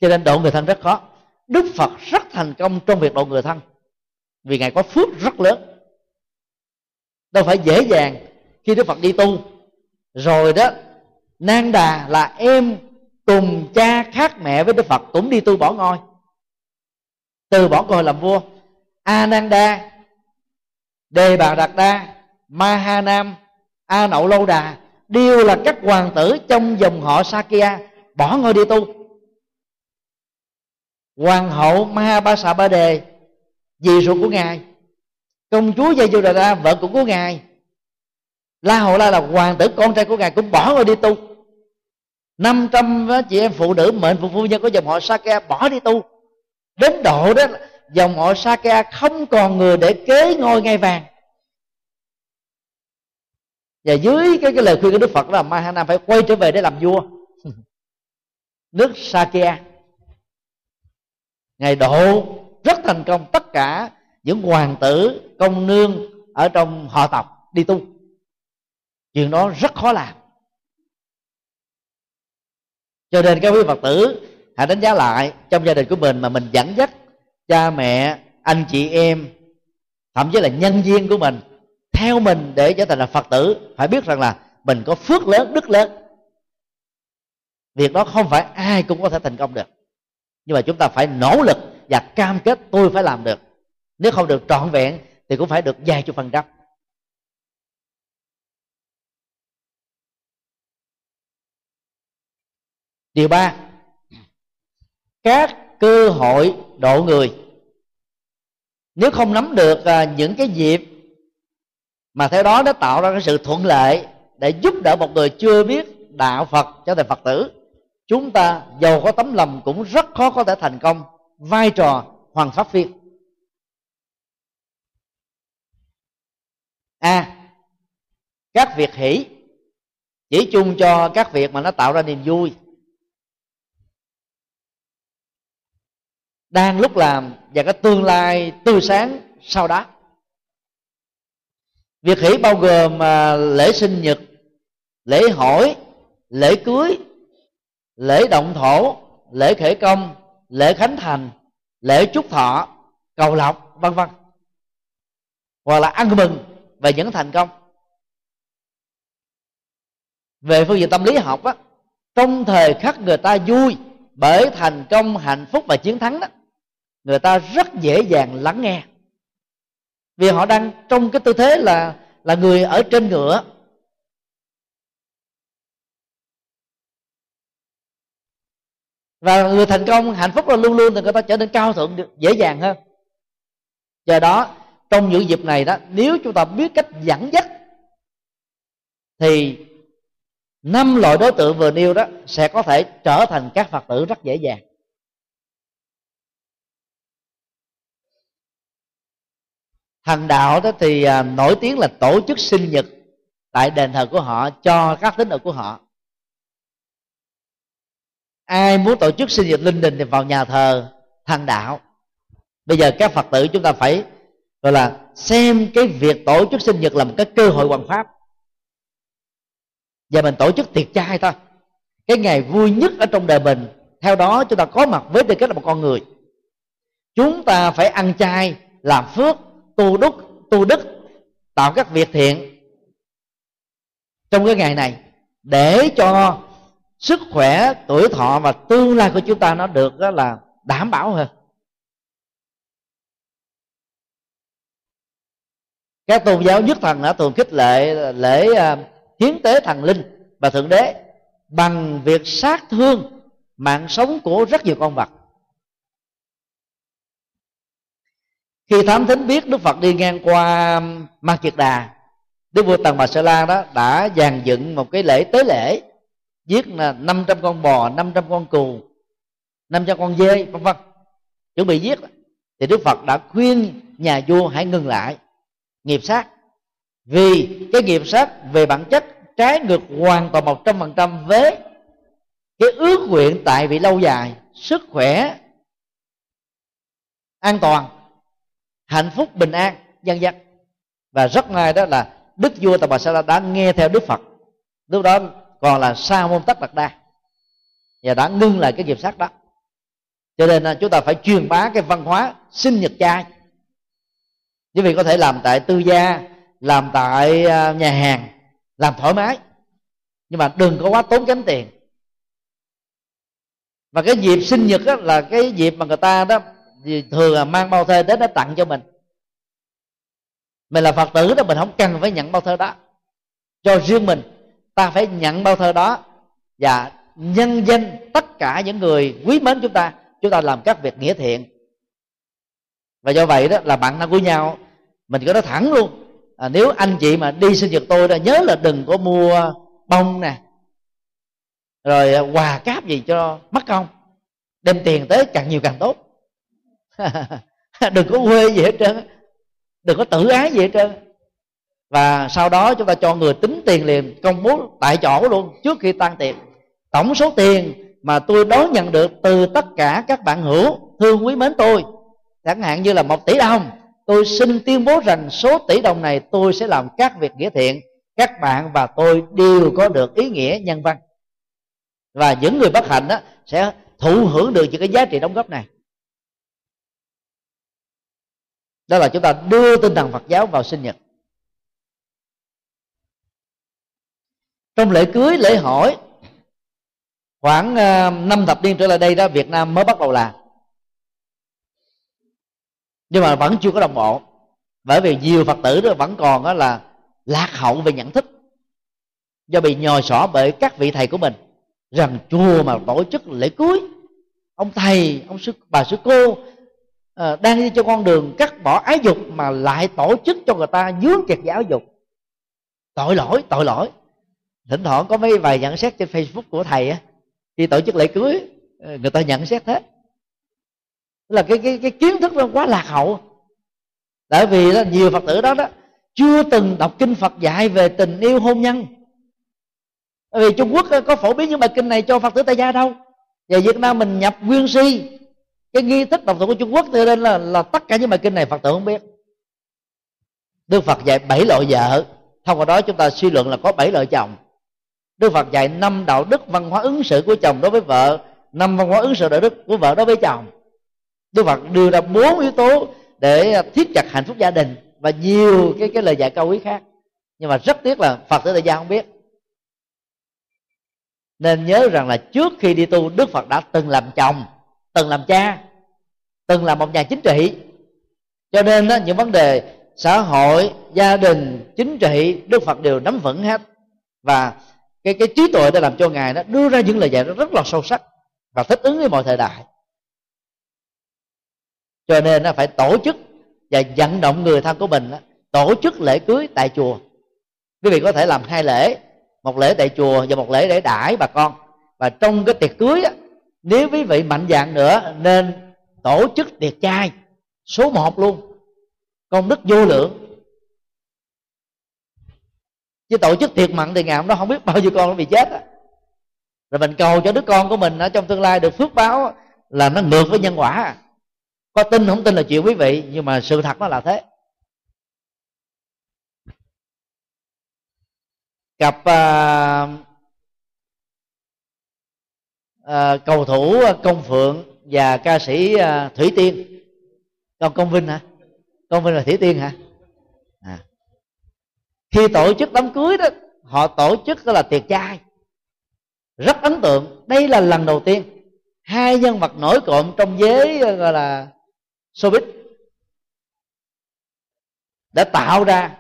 Cho nên độ người thân rất khó. Đức Phật rất thành công trong việc độ người thân, vì Ngài có phước rất lớn. Đâu phải dễ dàng. Khi Đức Phật đi tu rồi đó, Nan Đà là em cùng cha khác mẹ với Đức Phật cũng đi tu bỏ ngôi, từ bỏ ngôi làm vua. A Nan Đa, Đề Bà Đạt Đa, Ma Ha Nam, A Nậu Lâu Đà đều là các hoàng tử trong dòng họ Sakya bỏ ngôi đi tu. Hoàng hậu Ma Ba Xà Ba Đề, dì ruột của Ngài, công chúa Giê-xu Đà Đa, vợ của Ngài, La Hầu La là hoàng tử con trai của Ngài cũng bỏ ngôi đi tu. 500 chị em phụ nữ mệnh phụ phu nhân của dòng họ Sakya bỏ đi tu. Đến độ đó dòng họ Sakya không còn người để kế ngôi ngai vàng. Và dưới cái lời khuyên của Đức Phật là Ma Ha Nam phải quay trở về để làm vua nước Sakya. Ngài độ rất thành công tất cả những hoàng tử công nương ở trong họ tộc đi tu. Chuyện đó rất khó làm. Cho nên các quý Phật tử hãy đánh giá lại trong gia đình của mình, mà mình dẫn dắt cha mẹ, anh chị em, thậm chí là nhân viên của mình theo mình để trở thành là Phật tử, phải biết rằng là mình có phước lớn, đức lớn. Việc đó không phải ai cũng có thể thành công được, nhưng mà chúng ta phải nỗ lực và cam kết tôi phải làm được. Nếu không được trọn vẹn thì cũng phải được vài chục %. Điều 3, các cơ hội độ người. Nếu không nắm được những cái dịp mà theo đó đã tạo ra cái sự thuận lợi để giúp đỡ một người chưa biết đạo Phật trở thành Phật tử, chúng ta giàu có tấm lòng cũng rất khó có thể thành công vai trò hoàng pháp viên. Các việc hỷ, chỉ chung cho các việc mà nó tạo ra niềm vui. Đang lúc làm và cái tương lai tươi sáng sau đó. Việc hỷ bao gồm lễ sinh nhật, lễ hỏi, lễ cưới, lễ động thổ, lễ khởi công, lễ khánh thành, lễ chúc thọ, cầu lộc, vân vân. Hoặc là ăn mừng về những thành công. Về phương diện tâm lý học á, trong thời khắc người ta vui bởi thành công, hạnh phúc và chiến thắng đó, người ta rất dễ dàng lắng nghe, vì họ đang trong cái tư thế là người ở trên ngựa. Và người thành công, hạnh phúc là luôn luôn thì người ta trở nên cao thượng, dễ dàng hơn. Do đó trong những dịp này đó, nếu chúng ta biết cách dẫn dắt thì 5 loại đối tượng vừa nêu đó sẽ có thể trở thành các Phật tử rất dễ dàng. Thần đạo đó thì nổi tiếng là tổ chức sinh nhật tại đền thờ của họ cho các tín đồ của họ. Ai muốn tổ chức sinh nhật linh đình thì vào nhà thờ thần đạo. Bây giờ các Phật tử chúng ta phải gọi là xem cái việc tổ chức sinh nhật là một cái cơ hội hoằng pháp. Và mình tổ chức tiệc chay thôi, cái ngày vui nhất ở trong đời mình. Theo đó chúng ta có mặt với tư cách là một con người. Chúng ta phải ăn chay, làm phước, tu đức, tạo các việc thiện trong cái ngày này, để cho sức khỏe, tuổi thọ và tương lai của chúng ta nó được đó là đảm bảo hơn. Các tôn giáo nhất thần đã thường khích lệ lễ hiến tế thần linh và thượng đế bằng việc sát thương mạng sống của rất nhiều con vật. Khi thám thính biết Đức Phật đi ngang qua Ma Kiệt Đà, Đức vua Tần Bà Sa La đó đã dàn dựng một cái lễ tế lễ, giết là 500 con bò, 500 con cừu, 500 con dê, vân vân, chuẩn bị giết. Thì Đức Phật đã khuyên nhà vua hãy ngừng lại nghiệp sát, vì cái nghiệp sát về bản chất trái ngược hoàn toàn 100% với cái ước nguyện tại vị lâu dài, sức khỏe, an toàn, hạnh phúc, bình an, vân vân. Và rất may đó là Đức vua Tần Bà Sa La đã nghe theo Đức Phật, lúc đó còn là Sa môn Tất Đạt Đa, và đã ngưng lại cái nghiệp sát đó. Cho nên chúng ta phải truyền bá cái văn hóa sinh nhật trai. Quý vị có thể làm tại tư gia, làm tại nhà hàng, làm thoải mái, nhưng mà đừng có quá tốn kém tiền. Và cái dịp sinh nhật đó là cái dịp mà người ta đó thường là mang bao thơ đến để tặng cho mình. Mình là Phật tử đó, mình không cần phải nhận bao thơ đó cho riêng mình. Ta phải nhận bao thơ đó và nhân danh tất cả những người quý mến chúng ta làm các việc nghĩa thiện. Và do vậy đó là bạn thân của nhau, mình có nói thẳng luôn, nếu anh chị mà đi sinh nhật tôi đó, nhớ là đừng có mua bông nè, rồi quà cáp gì cho mất công, đem tiền tới càng nhiều càng tốt. Đừng có quê gì hết trơn, đừng có tự ái gì hết trơn. Và sau đó chúng ta cho người tính tiền liền, công bố tại chỗ luôn trước khi tan tiệc. Tổng số tiền mà tôi đón nhận được từ tất cả các bạn hữu thương quý mến tôi, chẳng hạn như là 1 tỷ đồng, tôi xin tuyên bố rằng số tỷ đồng này tôi sẽ làm các việc nghĩa thiện. Các bạn và tôi đều có được ý nghĩa nhân văn, và những người bất hạnh đó sẽ thụ hưởng được những cái giá trị đóng góp này. Đó là chúng ta đưa tinh thần Phật giáo vào sinh nhật. Trong lễ cưới, lễ hỏi, khoảng 5 thập niên trở lại đây đó, Việt Nam mới bắt đầu làm, nhưng mà vẫn chưa có đồng bộ, bởi vì nhiều Phật tử đó vẫn còn đó là lạc hậu về nhận thức, do bị nhồi xỏ bởi các vị thầy của mình rằng chùa mà tổ chức lễ cưới, ông thầy, ông sư bà sư cô đang đi cho con đường cắt bỏ ái dục mà lại tổ chức cho người ta dướng kẹt giáo dục, tội lỗi, tội lỗi. Thỉnh thoảng có mấy bài nhận xét trên Facebook của thầy á, khi tổ chức lễ cưới người ta nhận xét thế là cái kiến thức nó quá lạc hậu. Tại vì đó, nhiều Phật tử đó chưa từng đọc kinh Phật dạy về tình yêu hôn nhân. Bởi vì Trung Quốc có phổ biến những bài kinh này cho Phật tử tại gia đâu. Và Việt Nam mình nhập nguyên si cái nghi thức độc thuộc của Trung Quốc, cho nên là tất cả những bài kinh này Phật tử không biết. Đức Phật dạy 7 loại vợ, thông qua đó chúng ta suy luận là có 7 loại chồng. Đức Phật dạy 5 đạo đức văn hóa ứng xử của chồng đối với vợ, 5 văn hóa ứng xử đạo đức của vợ đối với chồng. Đức Phật đưa ra 4 yếu tố để thiết chặt hạnh phúc gia đình và nhiều cái lời dạy cao quý khác. Nhưng mà rất tiếc là Phật tử tại gia không biết. Nên nhớ rằng là trước khi đi tu, Đức Phật đã từng làm chồng, từng làm cha, từng làm một nhà chính trị. Cho nên đó, những vấn đề xã hội, gia đình, chính trị Đức Phật đều nắm vững hết. Và cái trí tuệ đã làm cho Ngài đó đưa ra những lời dạy rất là sâu sắc và thích ứng với mọi thời đại. Cho nên nó phải tổ chức và vận động người thân của mình tổ chức lễ cưới tại chùa. Quý vị có thể làm 2 lễ, một lễ tại chùa và một lễ để đãi bà con. Và trong cái tiệc cưới, nếu quý vị mạnh dạn nữa nên tổ chức tiệc trai số 1 luôn, công đức vô lượng. Chứ tổ chức tiệc mặn thì ngày hôm đó không biết bao nhiêu con nó bị chết. Rồi mình cầu cho đứa con của mình ở trong tương lai được phước báo là nó ngược với nhân quả. Có tin không tin là chuyện quý vị, nhưng mà sự thật nó là thế. Cặp cầu thủ Công Phượng và ca sĩ Thủy Tiên. Công Vinh hả? Công Vinh là Thủy Tiên hả? Khi tổ chức đám cưới đó, họ tổ chức đó là tiệc trai. Rất ấn tượng, đây là lần đầu tiên 2 nhân vật nổi cộm trong giới gọi là showbiz đã tạo ra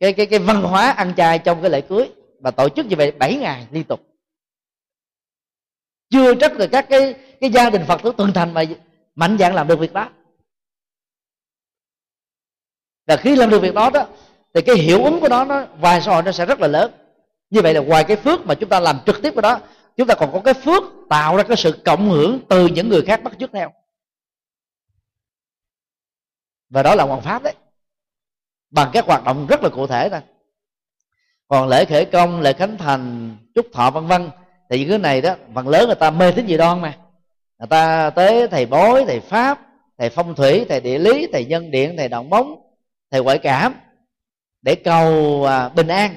cái văn hóa ăn chay trong cái lễ cưới, và tổ chức như vậy 7 ngày liên tục. Chưa chắc là các cái gia đình Phật tử tuần thành mà mạnh dạn làm được việc đó. Và khi làm được việc đó đó thì cái hiệu ứng của nó và xã hội nó sẽ rất là lớn. Như vậy là ngoài cái phước mà chúng ta làm trực tiếp của đó, chúng ta còn có cái phước tạo ra cái sự cộng hưởng từ những người khác bắt chước theo. Và đó là hoàn pháp đấy, bằng các hoạt động rất là cụ thể thôi. Còn lễ khởi công, lễ khánh thành, chúc thọ vân vân thì những cái này đó phần lớn người ta mê tín dị đoan mà. Người ta tới thầy bói, thầy pháp, thầy phong thủy, thầy địa lý, thầy nhân điện, thầy đạo móng, thầy ngoại cảm để cầu bình an.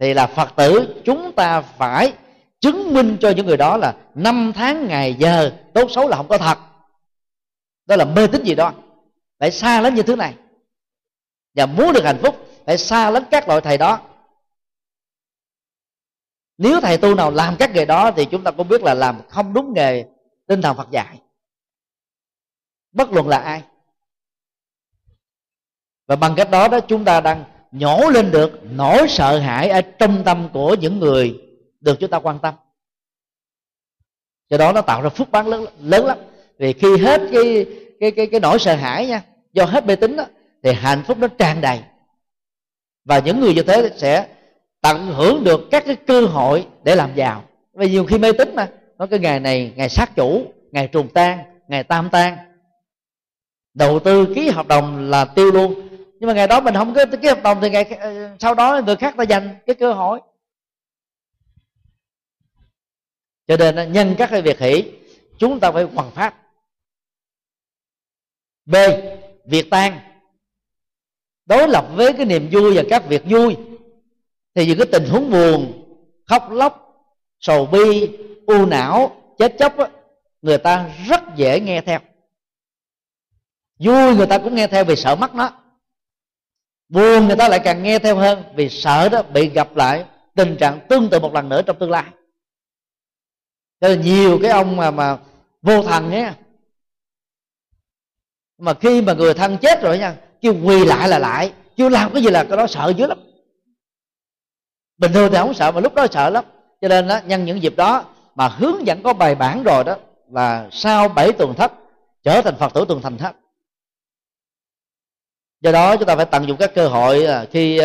Thì là Phật tử chúng ta phải chứng minh cho những người đó là năm tháng ngày giờ tốt xấu là không có thật. Đó là mê tín dị đoan. Phải xa lắm như thứ này. Và muốn được hạnh phúc phải xa lắm các loại thầy đó. Nếu thầy tu nào làm các nghề đó thì chúng ta cũng biết là làm không đúng nghề tinh thần Phật dạy, bất luận là ai. Và bằng cách đó đó chúng ta đang nhổ lên được nỗi sợ hãi ở trong tâm của những người được chúng ta quan tâm. Do đó nó tạo ra phước báo lớn lắm. Vì khi hết cái nỗi sợ hãi nha, do hết mê tín đó, thì hạnh phúc nó tràn đầy. Và những người như thế sẽ tận hưởng được các cái cơ hội để làm giàu. Vì nhiều khi mê tín mà nói cái ngày này ngày sát chủ, ngày trùng tang, ngày tam tang, đầu tư ký hợp đồng là tiêu luôn. Nhưng mà ngày đó mình không có ký hợp đồng thì ngày sau đó người khác ta giành cái cơ hội. Cho nên nhân các cái việc hỷ chúng ta phải hoàn pháp. B, việc tang đối lập với cái niềm vui và các việc vui. Thì những cái tình huống buồn, khóc lóc, sầu bi, u não, chết chóc á, người ta rất dễ nghe theo. Vui người ta cũng nghe theo vì sợ mất nó. Buồn người ta lại càng nghe theo hơn vì sợ đó bị gặp lại tình trạng tương tự một lần nữa trong tương lai. Cho nên nhiều cái ông mà vô thần nhé, mà khi mà người thân chết rồi nha, kêu quỳ lại là lại, kêu làm cái gì là cái đó sợ dữ lắm. Bình thường thì không sợ mà lúc đó sợ lắm. Cho nên đó, nhân những dịp đó mà hướng dẫn có bài bản rồi đó là sau 7 tuần thất trở thành Phật tử tuần thành thất. Do đó chúng ta phải tận dụng các cơ hội khi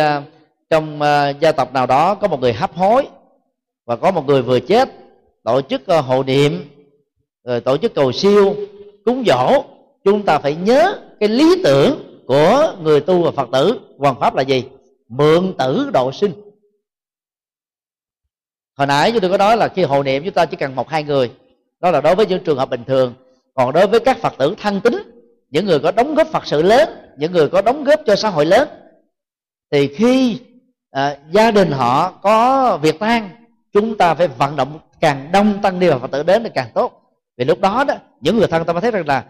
trong gia tộc nào đó có một người hấp hối và có một người vừa chết, tổ chức hộ niệm, rồi tổ chức cầu siêu, cúng dỗ. Chúng ta phải nhớ cái lý tưởng của người tu và Phật tử hoàn pháp là gì? Mượn tử độ sinh. Hồi nãy chúng tôi có nói là khi hộ niệm chúng ta chỉ cần 1-2 người. Đó là đối với những trường hợp bình thường. Còn đối với các Phật tử thân tín, những người có đóng góp Phật sự lớn, những người có đóng góp cho xã hội lớn, thì khi gia đình họ có việc tang, chúng ta phải vận động càng đông tăng ni và Phật tử đến thì càng tốt. Vì lúc đó đó những người thân ta mới thấy rằng là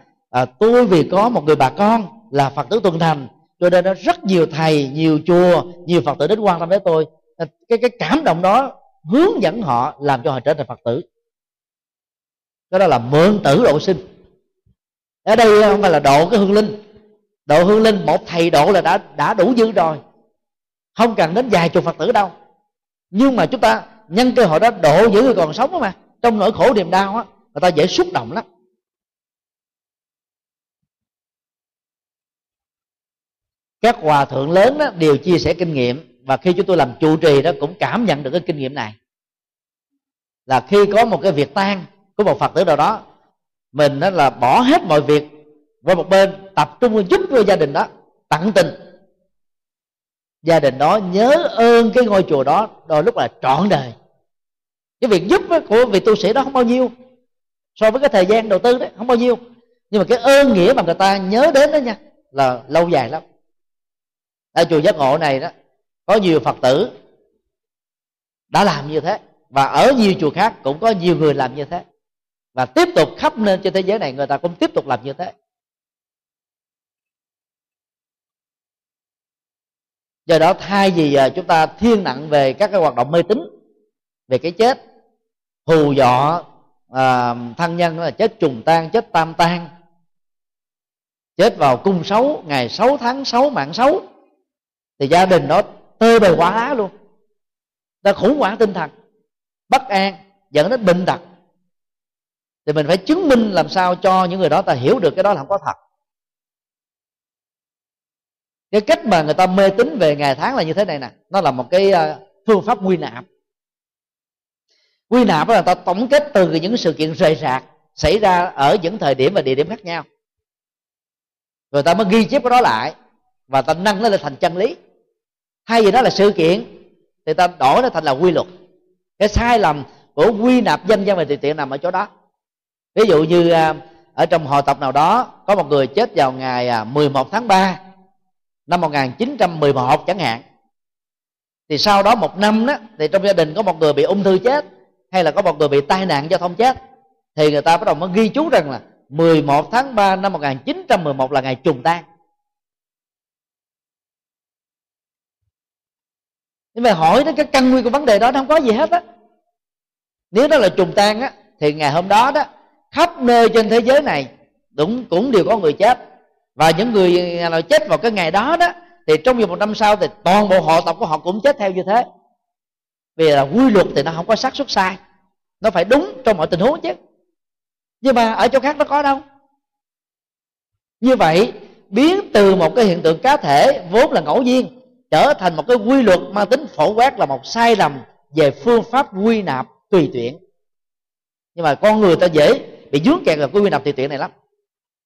tôi vì có một người bà con là Phật tử tuần thành, cho nên nó rất nhiều thầy, nhiều chùa, nhiều Phật tử đến quan tâm đến tôi. Cái cảm động đó hướng dẫn họ làm cho họ trở thành Phật tử. Đó là mượn tử độ sinh. Ở đây không phải là độ cái hương linh. Độ hương linh một thầy độ là đã đủ dư rồi, không cần đến vài chục Phật tử đâu. Nhưng mà chúng ta nhân cơ hội đó độ những người còn sống đó mà, trong nỗi khổ niềm đau á, người ta dễ xúc động lắm. Các hòa thượng lớn đó đều chia sẻ kinh nghiệm. Và khi chúng tôi làm trụ trì đó cũng cảm nhận được cái kinh nghiệm này. Là khi có một cái việc tang của một Phật tử nào đó, mình đó là bỏ hết mọi việc qua một bên, tập trung giúp cho gia đình đó, tận tình. Gia đình đó nhớ ơn cái ngôi chùa đó đôi lúc là trọn đời. Cái việc giúp của vị tu sĩ đó không bao nhiêu, so với cái thời gian đầu tư đấy không bao nhiêu. Nhưng mà cái ơn nghĩa mà người ta nhớ đến đó nha, là lâu dài lắm. Ở chùa Giác Ngộ này đó có nhiều Phật tử đã làm như thế, và ở nhiều chùa khác cũng có nhiều người làm như thế, và tiếp tục khắp nơi trên thế giới này người ta cũng tiếp tục làm như thế. Do đó thay vì chúng ta thiên nặng về các cái hoạt động mê tín, về cái chết, hù dọa thân nhân là chết trùng tang, chết tam tang, chết vào cung xấu, ngày 6 tháng 6 mạng xấu, thì gia đình đó tơi bời quả lá luôn. Ta khủng hoảng tinh thần, bất an, dẫn đến bệnh tật. Thì mình phải chứng minh làm sao cho những người đó ta hiểu được cái đó là không có thật. Cái cách mà người ta mê tín về ngày tháng là như thế này nè, nó là một cái phương pháp quy nạp. Quy nạp là người ta tổng kết từ những sự kiện rời rạc xảy ra ở những thời điểm và địa điểm khác nhau, người ta mới ghi chép cái đó lại và ta nâng nó lên thành chân lý. Hay gì đó là sự kiện thì ta đổi nó thành là quy luật. Cái sai lầm của quy nạp danh văn và tùy tiện nằm ở chỗ đó. Ví dụ như ở trong hội tập nào đó có một người chết vào ngày 11 tháng 3 năm 1911 chẳng hạn, thì sau đó một năm đó thì trong gia đình có một người bị ung thư chết, hay là có một người bị tai nạn giao thông chết, thì người ta bắt đầu mới ghi chú rằng là 11 tháng 3 năm 1911 là ngày trùng tang. Nhưng mà hỏi đến cái căn nguyên của vấn đề đó, nó không có gì hết á. Nếu đó là trùng tang á thì ngày hôm đó đó khắp nơi trên thế giới này cũng đều có người chết, và những người nào chết vào cái ngày đó đó thì trong vòng một năm sau thì toàn bộ họ tộc của họ cũng chết theo như thế. Vì là quy luật thì nó không có xác suất sai, nó phải đúng trong mọi tình huống chứ. Nhưng mà ở chỗ khác nó có đâu. Như vậy biến từ một cái hiện tượng cá thể vốn là ngẫu nhiên trở thành một cái quy luật mang tính phổ quát là một sai lầm về phương pháp quy nạp tùy tiện. Nhưng mà con người ta dễ bị dướng kẹt vào cái quy nạp tùy tiện này lắm.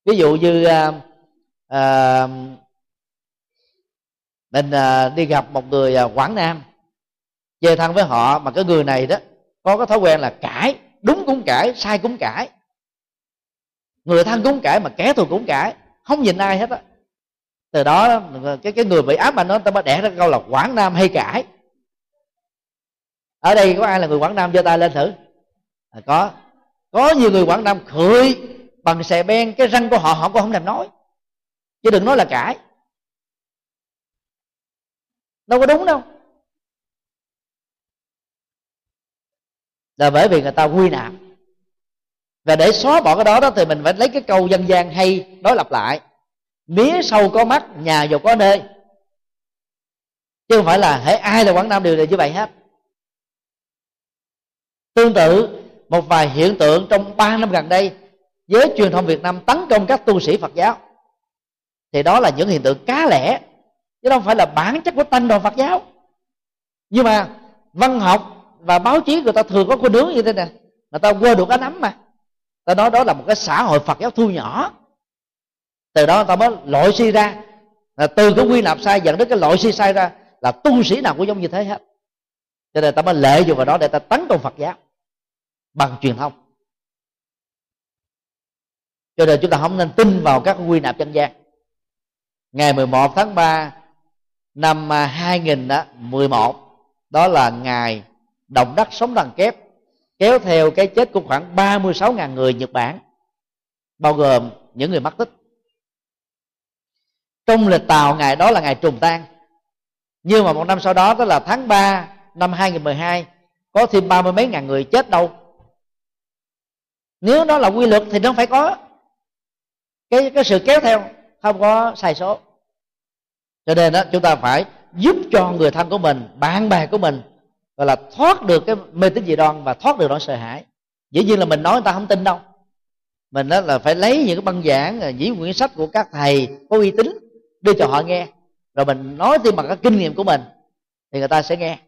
Ví dụ như mình đi gặp một người Quảng Nam, về thân với họ, mà cái người này đó có cái thói quen là cãi, đúng cũng cãi, sai cũng cãi, người thân cũng cãi mà kẻ thù cũng cãi, không nhìn ai hết á. Từ đó cái người bị ám ảnh nó, ta mới đẻ ra câu là Quảng Nam hay cãi. Ở đây có ai là người Quảng Nam giơ tay lên thử? Có nhiều người Quảng Nam khười bằng xè beng, cái răng của họ họ cũng không thèm nói, chứ đừng nói là cãi. Đâu có đúng đâu, là bởi vì người ta quy nạp. Và để xóa bỏ cái đó đó thì mình phải lấy cái câu dân gian hay đối lập lại: mía sâu có mắt, nhà giàu có nơi. Chứ không phải là hễ ai là Quảng Nam đều là như vậy hết. Tương tự, một vài hiện tượng trong 3 năm gần đây, giới truyền thông Việt Nam tấn công các tu sĩ Phật giáo, thì đó là những hiện tượng cá lẻ, chứ không phải là bản chất của tăng đoàn Phật giáo. Nhưng mà văn học và báo chí người ta thường có khuynh hướng như thế này, người ta quơ được cái nắm mà ta nói đó là một cái xã hội Phật giáo thu nhỏ. Từ đó người ta mới loại suy ra, là từ cái quy nạp sai dẫn đến cái loại suy sai ra là tu sĩ nào cũng giống như thế hết. Cho nên ta mới lệ dụng vào đó để ta tấn công Phật giáo bằng truyền thông. Cho nên chúng ta không nên tin vào các quy nạp dân gian. Ngày 11 tháng 3 năm 2011 đó là ngày động đất sóng thần kép, kéo theo cái chết của khoảng 36.000 người Nhật Bản, bao gồm những người mất tích. Trong lịch Tàu ngày đó là ngày trùng tang, nhưng mà một năm sau đó, tức là tháng 3 năm 2012, có thêm 30 mấy ngàn người chết đâu. Nếu đó là quy luật thì nó phải có cái sự kéo theo, không có sai số. Cho nên đó, chúng ta phải giúp cho người thân của mình, bạn bè của mình, gọi là thoát được cái mê tín dị đoan và thoát được nỗi sợ hãi. Dĩ nhiên là mình nói người ta không tin đâu. Mình đó là phải lấy những cái băng giảng, những quyển sách của các thầy có uy tín đưa cho họ nghe, rồi mình nói thêm bằng các kinh nghiệm của mình thì người ta sẽ nghe.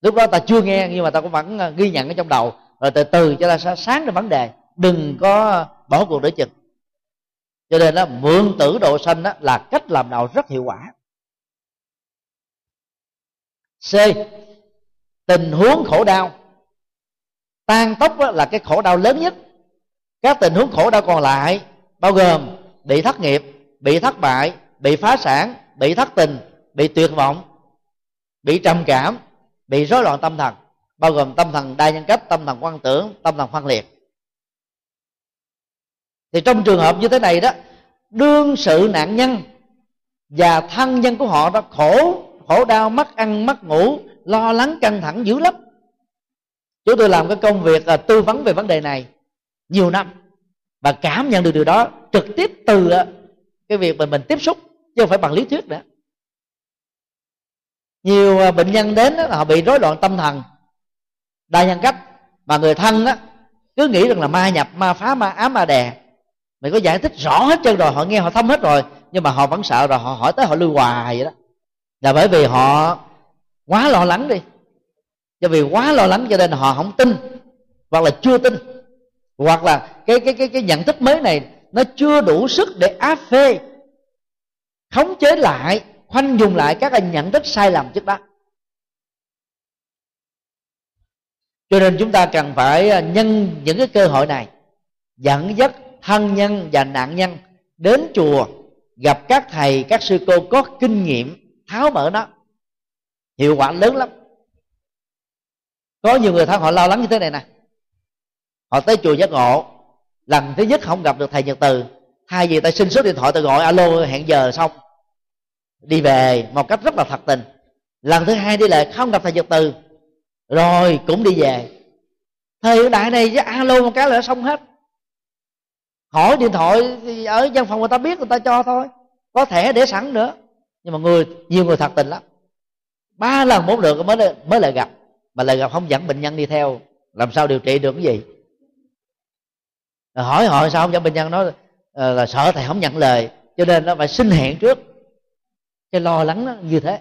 Lúc đó ta chưa nghe nhưng mà ta cũng vẫn ghi nhận ở trong đầu, rồi từ từ cho ta sáng ra vấn đề, đừng có bỏ cuộc để chừng. Cho nên đó, mượn tử độ sanh đó là cách làm đạo rất hiệu quả. C, tình huống khổ đau. Tan tóc là cái khổ đau lớn nhất. Các tình huống khổ đau còn lại bao gồm bị thất nghiệp, bị thất bại, bị phá sản, bị thất tình, bị tuyệt vọng, bị trầm cảm, bị rối loạn tâm thần, bao gồm tâm thần đa nhân cách, tâm thần quan tưởng, tâm thần phân liệt. Thì trong trường hợp như thế này đó, đương sự nạn nhân và thân nhân của họ đó khổ đau, mất ăn mất ngủ, lo lắng căng thẳng dữ lắm. Chúng tôi làm cái công việc tư vấn về vấn đề này nhiều năm và cảm nhận được điều đó trực tiếp từ cái việc mình tiếp xúc, chứ không phải bằng lý thuyết nữa. Nhiều bệnh nhân đến đó, họ bị rối loạn tâm thần đa nhân cách, mà người thân đó cứ nghĩ rằng là ma nhập, ma phá, ma ám, ma đè. Mình có giải thích rõ hết trơn rồi, họ nghe họ thông hết rồi, nhưng mà họ vẫn sợ, rồi họ hỏi tới họ lưu hoài vậy đó. Là bởi vì họ quá lo lắng đi, do vì quá lo lắng cho nên họ không tin, hoặc là chưa tin, hoặc là cái nhận thức mới này nó chưa đủ sức để áp phê, khống chế lại, khoanh vùng lại các nhận thức sai lầm trước đó. Cho nên chúng ta cần phải nhân những cái cơ hội này, dẫn dắt thân nhân và nạn nhân đến chùa, gặp các thầy, các sư cô có kinh nghiệm, tháo mở nó, hiệu quả lớn lắm. Có nhiều người thân họ lo lắng như thế này nè, họ tới chùa Giác Ngộ lần thứ nhất không gặp được thầy Nhật Từ, thay vì ta xin số điện thoại ta gọi alo hẹn giờ xong đi về một cách rất là thật tình. Lần thứ hai đi lại không gặp thầy Nhật Từ, rồi cũng đi về. Thầy ở đại này với alo một cái là xong hết, hỏi điện thoại thì ở văn phòng người ta biết, người ta cho thôi, có thẻ để sẵn nữa. Nhưng mà nhiều người thật tình lắm, 3 lần 4 lượt mới lại gặp, mà lại gặp không dẫn bệnh nhân đi theo, làm sao điều trị được cái gì. Rồi hỏi họ sao không dẫn bệnh nhân, nói là sợ thầy không nhận lời, cho nên nó phải xin hẹn trước. Cái lo lắng nó như thế.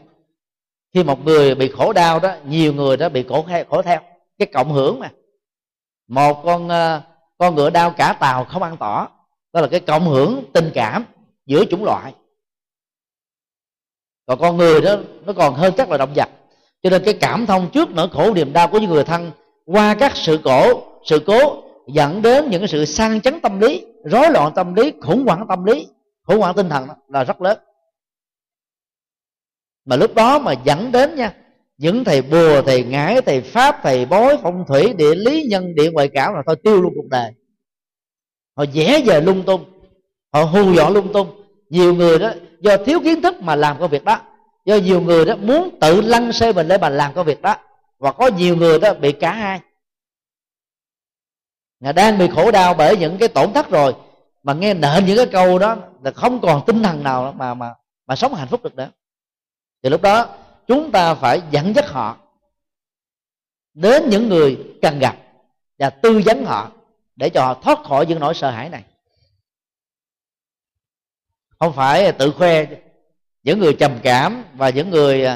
Khi một người bị khổ đau đó, nhiều người đó bị khổ theo cái cộng hưởng mà. Một con ngựa đau cả tàu không ăn tỏ, đó là cái cộng hưởng tình cảm giữa chủng loại. Còn con người đó nó còn hơn chắc là động vật. Cho nên cái cảm thông trước nỗi khổ niềm đau của những người thân qua các sự cố dẫn đến những cái sự sang chấn tâm lý, rối loạn tâm lý, khủng hoảng tâm lý, khủng hoảng tinh thần là rất lớn. Mà lúc đó mà dẫn đến nha, những thầy bùa, thầy ngải, thầy pháp, thầy bói, phong thủy, địa lý, nhân địa, ngoại cảm là thôi tiêu luôn cuộc đời. Họ vẽ vời lung tung, họ hù dọa lung tung. Nhiều người đó do thiếu kiến thức mà làm công việc đó, do nhiều người đó muốn tự lăn xê mình lên mà làm công việc đó. Và có nhiều người đó bị cả hai, đang bị khổ đau bởi những cái tổn thất rồi mà nghe nợ những cái câu đó là không còn tinh thần nào mà sống hạnh phúc được nữa. Thì lúc đó chúng ta phải dẫn dắt họ đến những người cần gặp và tư vấn họ để cho họ thoát khỏi những nỗi sợ hãi này. Không phải tự khoe những người trầm cảm và những người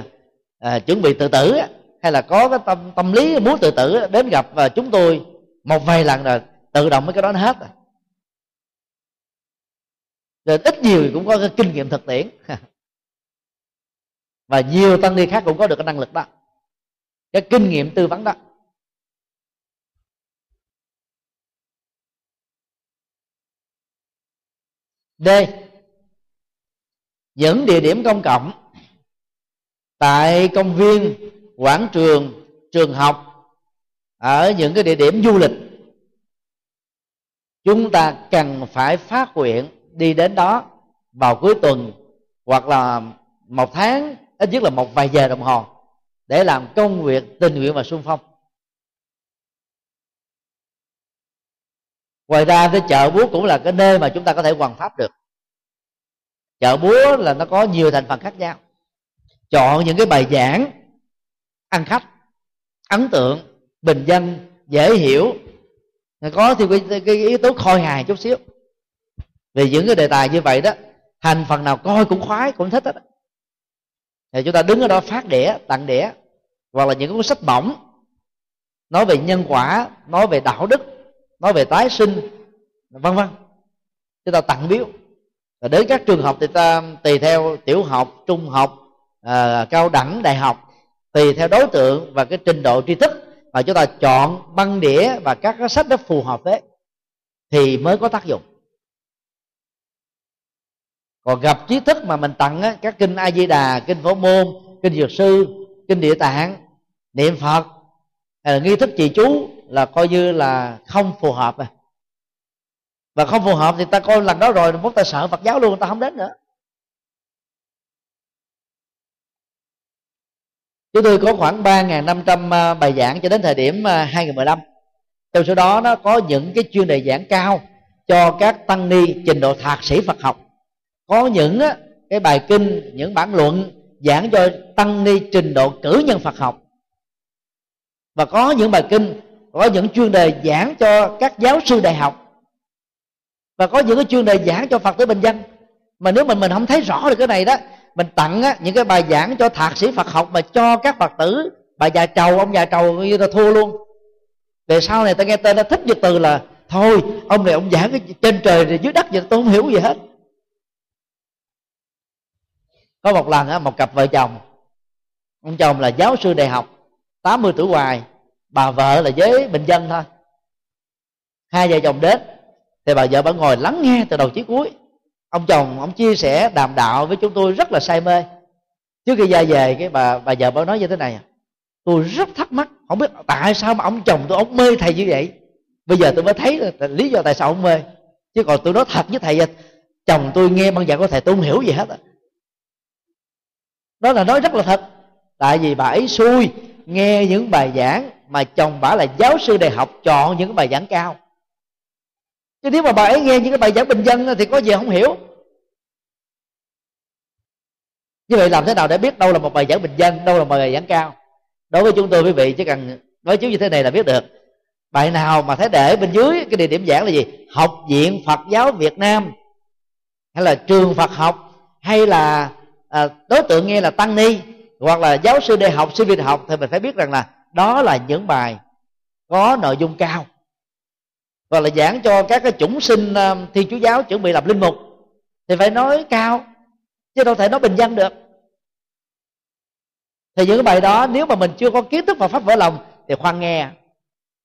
chuẩn bị tự tử hay là có cái tâm lý muốn tự tử đến gặp chúng tôi một vài lần rồi tự động mấy cái đó nó hết rồi. Rồi ít nhiều thì cũng có cái kinh nghiệm thực tiễn. Và nhiều tăng ni khác cũng có được cái năng lực đó, cái kinh nghiệm tư vấn đó. D. Những địa điểm công cộng, tại công viên, quảng trường, trường học, ở những cái địa điểm du lịch, chúng ta cần phải phát nguyện đi đến đó vào cuối tuần hoặc là một tháng, ít nhất là một vài giờ đồng hồ để làm công việc tình nguyện và xung phong. Ngoài ra cái chợ búa cũng là cái nơi mà chúng ta có thể hoàn pháp được. Chợ búa là nó có nhiều thành phần khác nhau. Chọn những cái bài giảng ăn khách, ấn tượng, bình dân, dễ hiểu, có thì cái yếu tố khôi hài chút xíu. Vì những cái đề tài như vậy đó, thành phần nào coi cũng khoái, cũng thích đó. Thì chúng ta đứng ở đó phát đĩa, tặng đĩa, hoặc là những cuốn sách mỏng nói về nhân quả, nói về đạo đức, nói về tái sinh, vân vân. Chúng ta tặng biếu. Và đến các trường học thì ta tùy theo tiểu học, trung học, cao đẳng, đại học, tùy theo đối tượng và cái trình độ tri thức mà chúng ta chọn băng đĩa và các sách đó phù hợp với thì mới có tác dụng. Còn gặp trí thức mà mình tặng á, các kinh A Di Đà, kinh Phổ Môn, kinh Dược Sư, kinh Địa Tạng, niệm Phật, nghi thức trì chú là coi như là không phù hợp à. Và không phù hợp thì ta coi lần đó rồi muốn ta sợ Phật giáo luôn, ta không đến nữa. Chúng tôi có khoảng 3.500 bài giảng cho đến thời điểm 2015. Trong số đó nó có những cái chuyên đề giảng cao cho các tăng ni trình độ thạc sĩ Phật học, có những cái bài kinh, những bản luận giảng cho tăng ni trình độ cử nhân Phật học, và có những bài kinh, có những chuyên đề giảng cho các giáo sư đại học, và có những cái chuyên đề giảng cho Phật tử bình dân. Mà nếu mình không thấy rõ được cái này đó, mình tặng những cái bài giảng cho thạc sĩ Phật học mà cho các Phật tử, bà già trầu, ông già trầu như ta thua luôn. Về sau này ta nghe tên nó thích dịch từ là thôi ông này ông giảng cái trên trời rồi dưới đất vậy tôi không hiểu gì hết. Có một lần một cặp vợ chồng, ông chồng là giáo sư đại học 80 tuổi hoài, bà vợ là giới bình dân thôi. Hai vợ chồng đến thì bà vợ bà ngồi lắng nghe từ đầu chí cuối. Ông chồng ông chia sẻ đàm đạo với chúng tôi rất là say mê. Trước khi ra về cái bà vợ bà nói như thế này: tôi rất thắc mắc không biết tại sao mà ông chồng tôi ông mê thầy như vậy. Bây giờ tôi mới thấy là lý do tại sao ông mê. Chứ còn tôi nói thật với thầy, chồng tôi nghe băng giảng của thầy tôi không hiểu gì hết. Đó là nói rất là thật. Tại vì bà ấy xui nghe những bài giảng mà chồng bà là giáo sư đại học chọn những bài giảng cao. Chứ nếu mà bà ấy nghe những cái bài giảng bình dân thì có gì không hiểu. Như vậy làm thế nào để biết đâu là một bài giảng bình dân, đâu là một bài giảng cao? Đối với chúng tôi quý vị chỉ cần đối chiếu như thế này là biết được. Bài nào mà thấy để bên dưới cái địa điểm giảng là gì? Học viện Phật giáo Việt Nam, hay là trường Phật học, hay là đối tượng nghe là tăng ni, hoặc là giáo sư đại học, sinh viên đại học, thì mình phải biết rằng là đó là những bài có nội dung cao, và là giảng cho các cái chủng sinh Thiên Chúa giáo chuẩn bị làm linh mục thì phải nói cao chứ đâu thể nói bình dân được. Thì những cái bài đó nếu mà mình chưa có kiến thức và pháp vỡ lòng thì khoan nghe.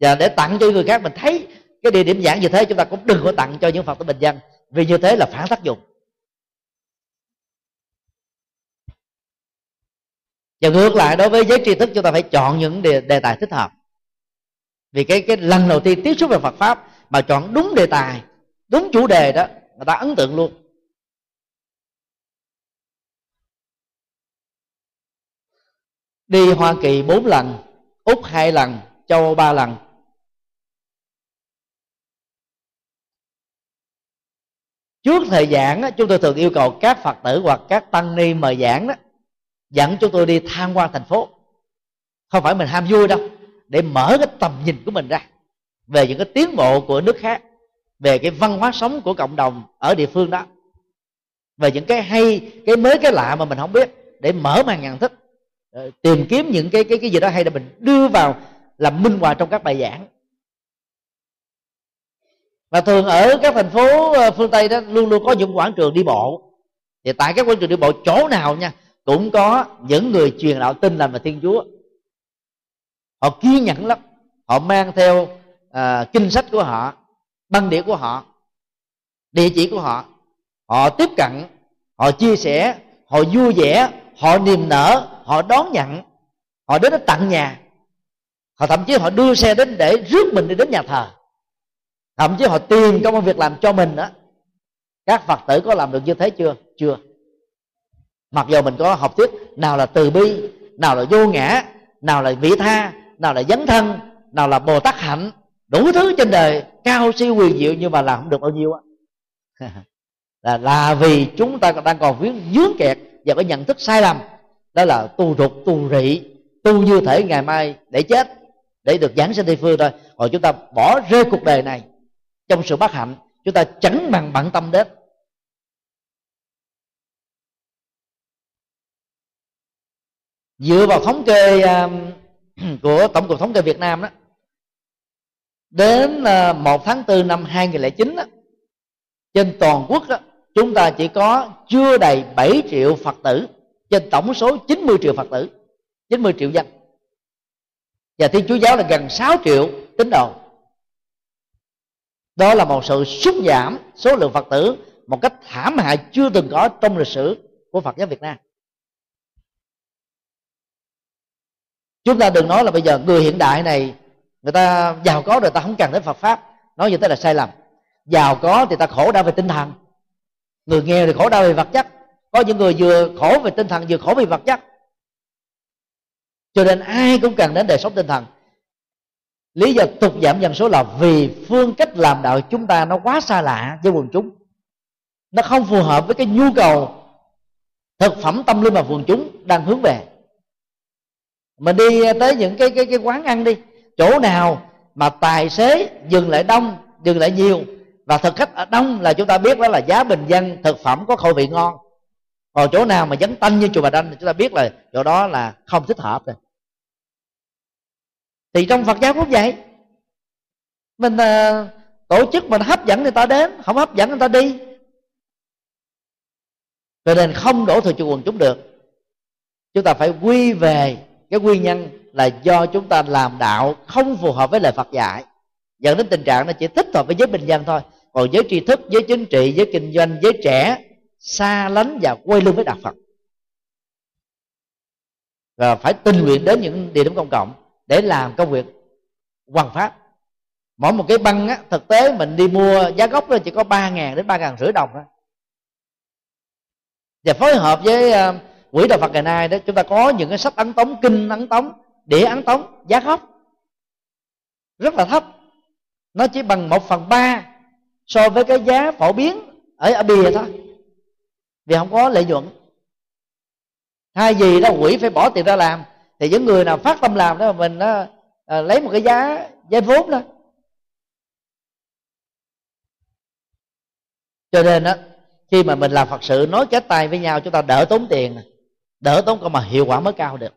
Và để tặng cho người khác, mình thấy cái địa điểm giảng như thế chúng ta cũng đừng có tặng cho những Phật tử bình dân, vì như thế là phản tác dụng. Và ngược lại, đối với giới tri thức chúng ta phải chọn những đề tài thích hợp. Vì cái lần đầu tiên tiếp xúc về Phật pháp mà chọn đúng đề tài, đúng chủ đề đó, người ta ấn tượng luôn. Đi Hoa Kỳ 4 lần, Úc 2 lần, Châu Âu 3 lần. Trước thời giảng chúng tôi thường yêu cầu các Phật tử hoặc các tăng ni mời giảng đó dẫn chúng tôi đi tham quan thành phố. Không phải mình ham vui đâu, để mở cái tầm nhìn của mình ra về những cái tiến bộ của nước khác, về cái văn hóa sống của cộng đồng ở địa phương đó, về những cái hay, cái mới, cái lạ mà mình không biết, để mở màn nhận thức, tìm kiếm những cái gì đó hay để mình đưa vào làm minh họa trong các bài giảng. Và thường ở các thành phố phương Tây đó luôn luôn có những quảng trường đi bộ. Thì tại các quảng trường đi bộ chỗ nào nha cũng có những người truyền đạo Tin lành và Thiên Chúa. Họ kiên nhẫn lắm, họ mang theo kinh sách của họ, băng đĩa của họ, địa chỉ của họ. Họ tiếp cận, họ chia sẻ, họ vui vẻ, họ niềm nở, họ đón nhận, họ đến tận nhà. Họ thậm chí họ đưa xe đến để rước mình đi đến nhà thờ. Thậm chí họ tìm công việc làm cho mình đó. Các Phật tử có làm được như thế chưa? Chưa. Mặc dù mình có học thuyết nào là từ bi, nào là vô ngã, nào là vị tha, nào là dấn thân, nào là Bồ Tát hạnh, đủ thứ trên đời cao siêu quyền diệu, nhưng mà làm không được bao nhiêu á. Là vì chúng ta đang còn vướng kẹt và cái nhận thức sai lầm, đó là tu rụt, tu rị, tu như thể ngày mai để chết, để được giáng sinh Tây phương thôi. Rồi chúng ta bỏ rơi cuộc đời này trong sự bất hạnh, chúng ta chẳng bằng bận tâm đến. Dựa vào thống kê của Tổng cục Thống kê Việt Nam đó, đến 1 tháng 4 năm 2009 đó, trên toàn quốc đó, chúng ta chỉ có chưa đầy 7 triệu Phật tử trên tổng số 90 triệu Phật tử, 90 triệu dân. Và Thiên Chúa giáo là gần 6 triệu tín đồ. Đó là một sự sút giảm số lượng Phật tử một cách thảm hại chưa từng có trong lịch sử của Phật giáo Việt Nam. Chúng ta đừng nói là bây giờ người hiện đại này người ta giàu có rồi ta không cần đến Phật pháp, nói như thế là sai lầm. Giàu có thì ta khổ đau về tinh thần, người nghèo thì khổ đau về vật chất. Có những người vừa khổ về tinh thần vừa khổ về vật chất. Cho nên ai cũng cần đến đời sống tinh thần. Lý do tụt giảm dân số là vì phương cách làm đạo chúng ta nó quá xa lạ với quần chúng. Nó không phù hợp với cái nhu cầu thực phẩm tâm linh mà quần chúng đang hướng về. Mình đi tới những cái quán ăn đi, chỗ nào mà tài xế dừng lại đông, dừng lại nhiều Và thực khách ở đông là chúng ta biết đó là giá bình dân, thực phẩm có khẩu vị ngon. Còn chỗ nào mà dấn tanh như chùa Bà Đanh thì chúng ta biết là chỗ đó là không thích hợp rồi. Thì trong Phật giáo cũng vậy, mình tổ chức mình hấp dẫn người ta đến, không hấp dẫn người ta đi. Cho nên không đổ thừa cho quần chúng được. Chúng ta phải quy về cái nguyên nhân là do chúng ta làm đạo không phù hợp với lời Phật dạy, dẫn đến tình trạng nó chỉ thích hợp với giới bình dân thôi. Còn giới tri thức, giới chính trị, giới kinh doanh, giới trẻ xa lánh và quay lưng với đạo Phật. Và phải tình nguyện đến những địa điểm công cộng để làm công việc hoằng pháp. Mỗi một cái băng á, thực tế mình đi mua giá gốc nó chỉ có 3.000 đến 3.500 đồng thôi. Và phối hợp với quỹ đạo Phật ngày nay đó, chúng ta có những cái sách ấn tống, kinh ấn tống, đĩa ấn tống giá gốc rất là thấp. Nó chỉ bằng 1/3 so với cái giá phổ biến ở bìa thôi, vì không có lợi nhuận. Thay vì đó quỹ phải bỏ tiền ra làm, thì những người nào phát tâm làm đó mà mình đó, lấy một cái giá vốn đó. Cho nên đó, khi mà mình làm Phật sự nói kết tay với nhau, chúng ta đỡ tốn tiền, đỡ tốn công mà hiệu quả mới cao được.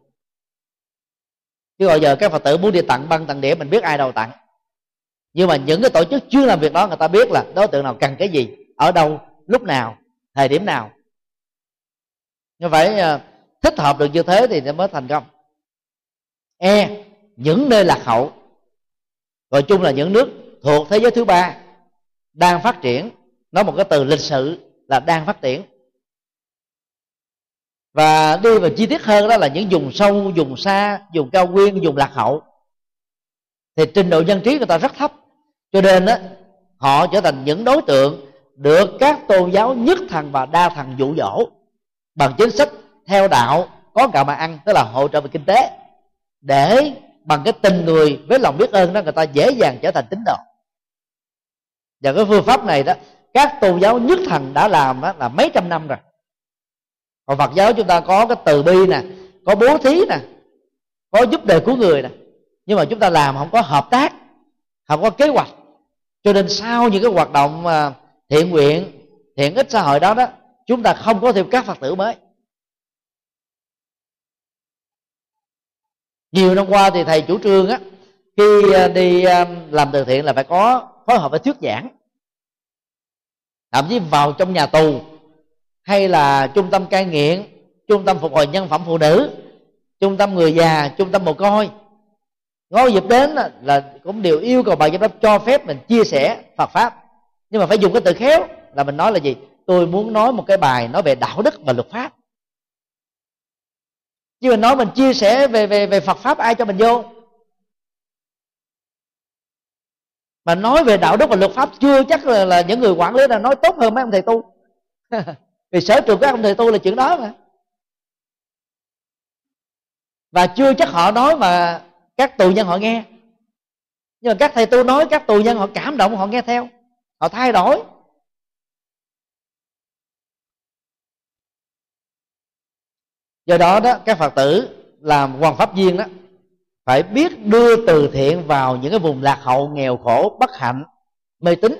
Chứ bây giờ các Phật tử muốn đi tặng băng tặng đĩa, mình biết ai đâu tặng. Nhưng mà những cái tổ chức chưa làm việc đó, người ta biết là đối tượng nào cần cái gì, ở đâu, lúc nào, thời điểm nào. Nó phải thích hợp được như thế thì nó mới thành công. Những nơi lạc hậu, gọi chung là những nước thuộc thế giới thứ ba đang phát triển, nói một cái từ lịch sự là đang phát triển. Và đi vào chi tiết hơn đó là những vùng sâu, vùng xa, vùng cao nguyên, vùng lạc hậu, thì trình độ dân trí người ta rất thấp. Cho nên đó, họ trở thành những đối tượng được các tôn giáo nhất thần và đa thần dụ dỗ bằng chính sách theo đạo có gạo mà ăn, tức là hỗ trợ về kinh tế, để bằng cái tình người với lòng biết ơn đó người ta dễ dàng trở thành tín đồ. Và cái phương pháp này đó các tôn giáo nhất thần đã làm đó là mấy trăm năm rồi. Còn Phật giáo chúng ta có cái từ bi nè, có bố thí nè, có giúp đời của người nè, nhưng mà chúng ta làm không có hợp tác, không có kế hoạch. Cho nên sau những cái hoạt động thiện nguyện, thiện ích xã hội đó, chúng ta không có thêm các Phật tử mới. Nhiều năm qua thì thầy chủ trương á, khi đi làm từ thiện là phải có phối hợp với thuyết giảng, thậm chí vào trong nhà tù hay là trung tâm cai nghiện, trung tâm phục hồi nhân phẩm phụ nữ, trung tâm người già, trung tâm mồ côi. Ngôi dịp đến là cũng đều yêu cầu bà giám đốc cho phép mình chia sẻ Phật pháp, nhưng mà phải dùng cái từ khéo là mình nói là gì? Tôi muốn nói một cái bài nói về đạo đức và luật pháp. Chứ mình nói mình chia sẻ về Phật pháp ai cho mình vô? Mà nói về đạo đức và luật pháp chưa chắc là những người quản lý nào nói tốt hơn mấy ông thầy tu. Vì sở trường của các ông thầy tu là chuyện đó mà. Và chưa chắc họ nói mà các tù nhân họ nghe, nhưng mà các thầy tu nói các tù nhân họ cảm động, họ nghe theo, họ thay đổi. Do đó đó các Phật tử làm hoằng pháp viên đó phải biết đưa từ thiện vào những cái vùng lạc hậu, nghèo khổ, bất hạnh, mê tín,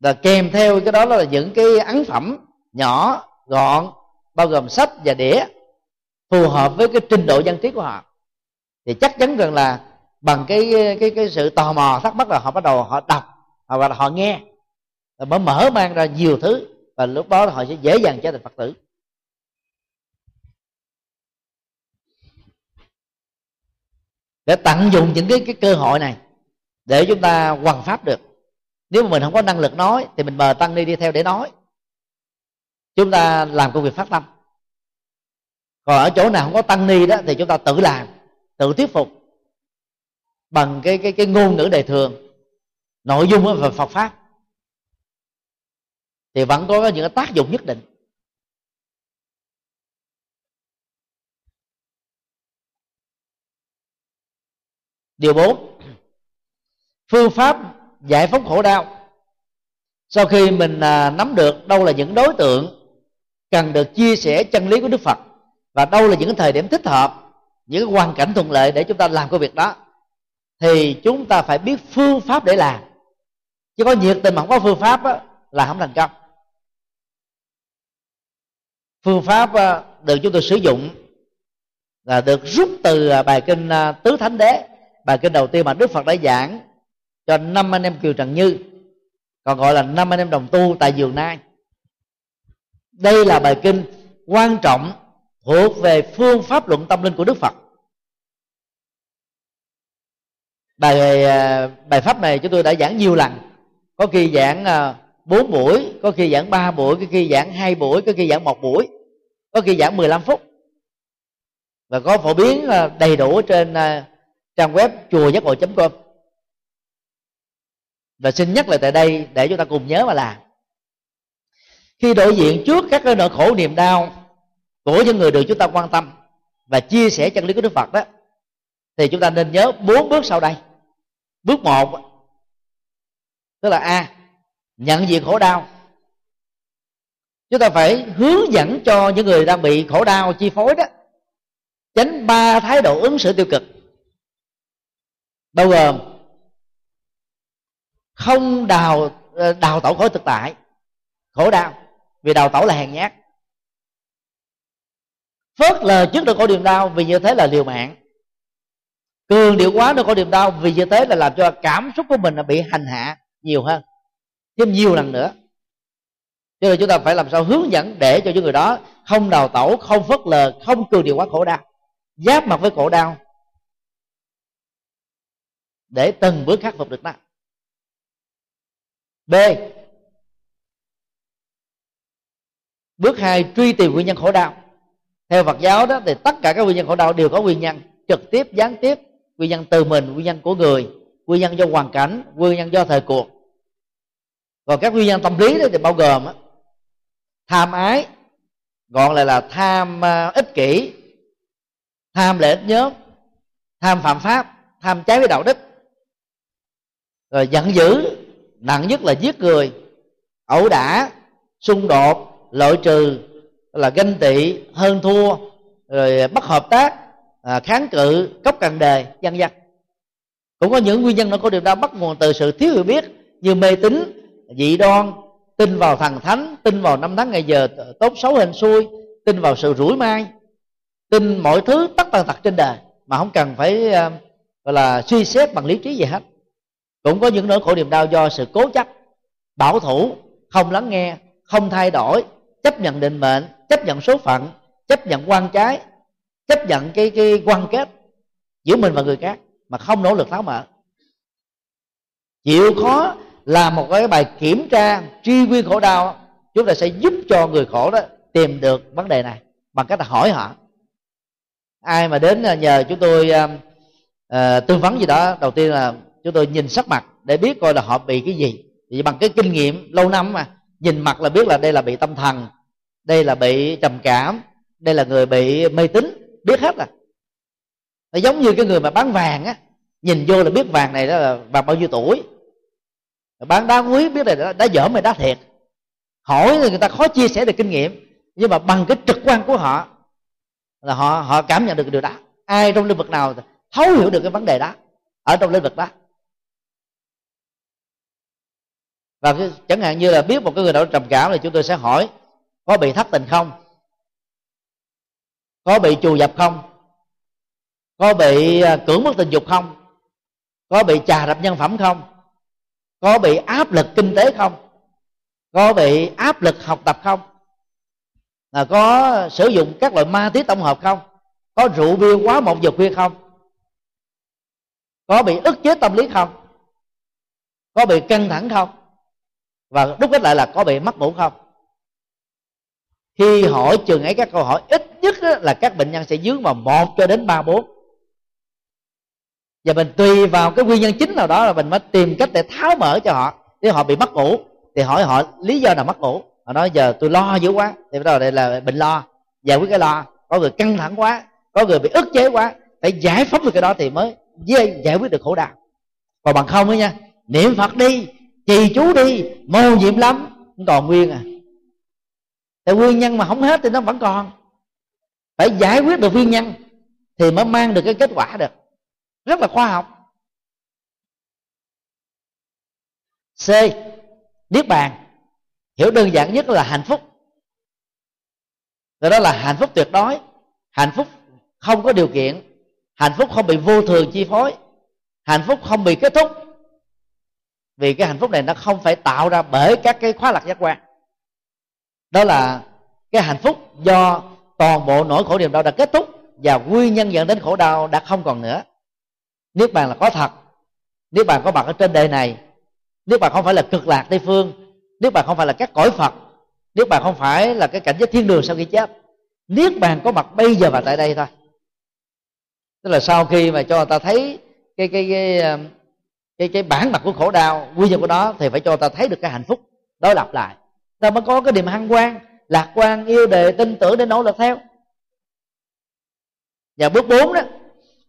và kèm theo cái đó là những cái ấn phẩm nhỏ gọn bao gồm sách và đĩa phù hợp với cái trình độ dân trí của họ. Thì chắc chắn rằng là bằng cái sự tò mò thắc mắc là họ bắt đầu họ đọc hoặc là họ nghe, rồi mới mở mang ra nhiều thứ, và lúc đó họ sẽ dễ dàng trở thành Phật tử. Để tận dụng những cái cơ hội này để chúng ta hoằng pháp được. Nếu mà mình không có năng lực nói thì mình mời tăng đi theo để nói. Chúng ta làm công việc phát tâm. Còn ở chỗ nào không có tăng ni đó thì chúng ta tự làm, tự thuyết phục bằng cái ngôn ngữ đời thường, nội dung về Phật pháp, thì vẫn có những tác dụng nhất định. Điều 4, phương pháp giải phóng khổ đau. Sau khi mình nắm được đâu là những đối tượng cần được chia sẻ chân lý của Đức Phật, và đâu là những thời điểm thích hợp, những hoàn cảnh thuận lợi để chúng ta làm công việc đó, thì chúng ta phải biết phương pháp để làm. Chứ có nhiệt tình mà không có phương pháp á, là không thành công. Phương pháp được chúng tôi sử dụng là được rút từ bài kinh Tứ Thánh Đế, bài kinh đầu tiên mà Đức Phật đã giảng cho 5 anh em Kiều Trần Như, còn gọi là 5 anh em đồng tu tại Giường Nai. Đây là bài kinh quan trọng thuộc về phương pháp luận tâm linh của Đức Phật. Bài pháp này chúng tôi đã giảng nhiều lần, có khi giảng 4 buổi, có khi giảng 3 buổi, có khi giảng 2 buổi, có khi giảng 1 buổi, có khi giảng 15 phút. Và có phổ biến đầy đủ trên trang web chuagiacngộ.com. Và xin nhắc lại tại đây để chúng ta cùng nhớ mà làm. Khi đối diện trước các cái nỗi khổ niềm đau của những người được chúng ta quan tâm và chia sẻ chân lý của Đức Phật đó, thì chúng ta nên nhớ 4 bước sau đây. Bước 1 tức là A, nhận diện khổ đau. Chúng ta phải hướng dẫn cho những người đang bị khổ đau chi phối đó tránh 3 thái độ ứng xử tiêu cực, bao gồm không đào tẩu khỏi thực tại khổ đau, vì đào tẩu là hèn nhát, phớt lờ trước nỗi khổ niềm đau vì như thế là liều mạng, cường điệu quá nỗi khổ niềm đau vì như thế là làm cho cảm xúc của mình bị hành hạ nhiều hơn, thêm nhiều lần nữa. Cho nên chúng ta phải làm sao hướng dẫn để cho những người đó không đào tẩu, không phớt lờ, không cường điệu quá khổ đau, giáp mặt với khổ đau để từng bước khắc phục được nó. B, bước 2, truy tìm nguyên nhân khổ đau. Theo Phật giáo đó thì tất cả các nguyên nhân khổ đau đều có nguyên nhân trực tiếp, gián tiếp, nguyên nhân từ mình, nguyên nhân của người, nguyên nhân do hoàn cảnh, nguyên nhân do thời cuộc. Còn các nguyên nhân tâm lý đó thì bao gồm đó, tham ái, gọi là tham ích kỷ, tham lợi ích nhóm, tham phạm pháp, tham trái với đạo đức, rồi giận dữ, nặng nhất là giết người, ẩu đả, xung đột, loại trừ, là ganh tị, hơn thua, rồi bất hợp tác, kháng cự, cốc cằn đề, vân vân. Cũng có những nguyên nhân nó có điều đó bắt nguồn từ sự thiếu hiểu biết như mê tín, dị đoan, tin vào thần thánh, tin vào năm tháng ngày giờ tốt xấu hên xui, tin vào sự rủi mai, tin mọi thứ tất tần tật trên đời mà không cần phải gọi là suy xét bằng lý trí gì hết. Cũng có những nỗi khổ niềm đau do sự cố chấp, bảo thủ, không lắng nghe, không thay đổi, chấp nhận định mệnh, chấp nhận số phận, chấp nhận quan trái, chấp nhận cái quan kết giữa mình và người khác mà không nỗ lực tháo mở. Chịu khó là một cái bài kiểm tra truy nguyên khổ đau, chúng ta sẽ giúp cho người khổ đó tìm được vấn đề này bằng cách là hỏi họ. Ai mà đến nhờ chúng tôi tư vấn gì đó, đầu tiên là chúng tôi nhìn sắc mặt để biết coi là họ bị cái gì. Vì bằng cái kinh nghiệm lâu năm mà nhìn mặt là biết là đây là bị tâm thần, đây là bị trầm cảm, đây là người bị mê tín, biết hết à. Nó giống như cái người mà bán vàng á, nhìn vô là biết vàng này đó là vàng bao nhiêu tuổi. Bán đá quý biết là đá dởm hay đá thiệt. Hỏi thì người ta khó chia sẻ được kinh nghiệm, nhưng mà bằng cái trực quan của họ là họ cảm nhận được điều đó. Ai trong lĩnh vực nào thấu hiểu được cái vấn đề đó ở trong lĩnh vực đó. Và chẳng hạn như là biết một cái người nào trầm cảm thì chúng tôi sẽ hỏi có bị thất tình không, có bị trù dập không, có bị cưỡng bức tình dục không, có bị trà đạp nhân phẩm không, có bị áp lực kinh tế không, có bị áp lực học tập không, có sử dụng các loại ma túy tổng hợp không, có rượu bia quá 1 giờ khuya không, có bị ức chế tâm lý không, có bị căng thẳng không, và đúc kết lại là có bị mất ngủ không. Khi hỏi chừng ấy các câu hỏi, ít nhất là các bệnh nhân sẽ dướng vào 1 cho đến 3-4. Và mình tùy vào cái nguyên nhân chính nào đó là mình mới tìm cách để tháo mở cho họ. Nếu họ bị mất ngủ thì hỏi họ lý do nào mất ngủ. Họ nói giờ tôi lo dữ quá, thì bắt đầu đây là bệnh lo, giải quyết cái lo. Có người căng thẳng quá, có người bị ức chế quá, phải giải phóng được cái đó thì mới giải quyết được khổ đau. Còn bằng không đó nha, niệm Phật đi, trì chú đi, mầu nhiệm lắm, cũng còn nguyên à. Tại nguyên nhân mà không hết thì nó vẫn còn. Phải giải quyết được nguyên nhân thì mới mang được cái kết quả được, rất là khoa học. C, niết bàn, hiểu đơn giản nhất là hạnh phúc. Đó là hạnh phúc tuyệt đối, hạnh phúc không có điều kiện, hạnh phúc không bị vô thường chi phối, hạnh phúc không bị kết thúc. Vì cái hạnh phúc này nó không phải tạo ra bởi các cái khóa lạc giác quan. Đó là cái hạnh phúc do toàn bộ nỗi khổ niềm đau đã kết thúc, và nguyên nhân dẫn đến khổ đau đã không còn nữa. Niết bàn là có thật, niết bàn có mặt ở trên đời này. Niết bàn không phải là cực lạc Tây phương, niết bàn không phải là các cõi Phật, niết bàn không phải là cái cảnh giới thiên đường sau khi chết. Niết bàn có mặt bây giờ và tại đây thôi. Tức là sau khi mà cho người ta thấy cái bản mặt của khổ đau, nguyên nhân của nó, thì phải cho người ta thấy được cái hạnh phúc đối lập lại, ta mới có cái niềm hân hoan, lạc quan, yêu đề, tin tưởng để nỗ lực theo. Và bước 4 đó,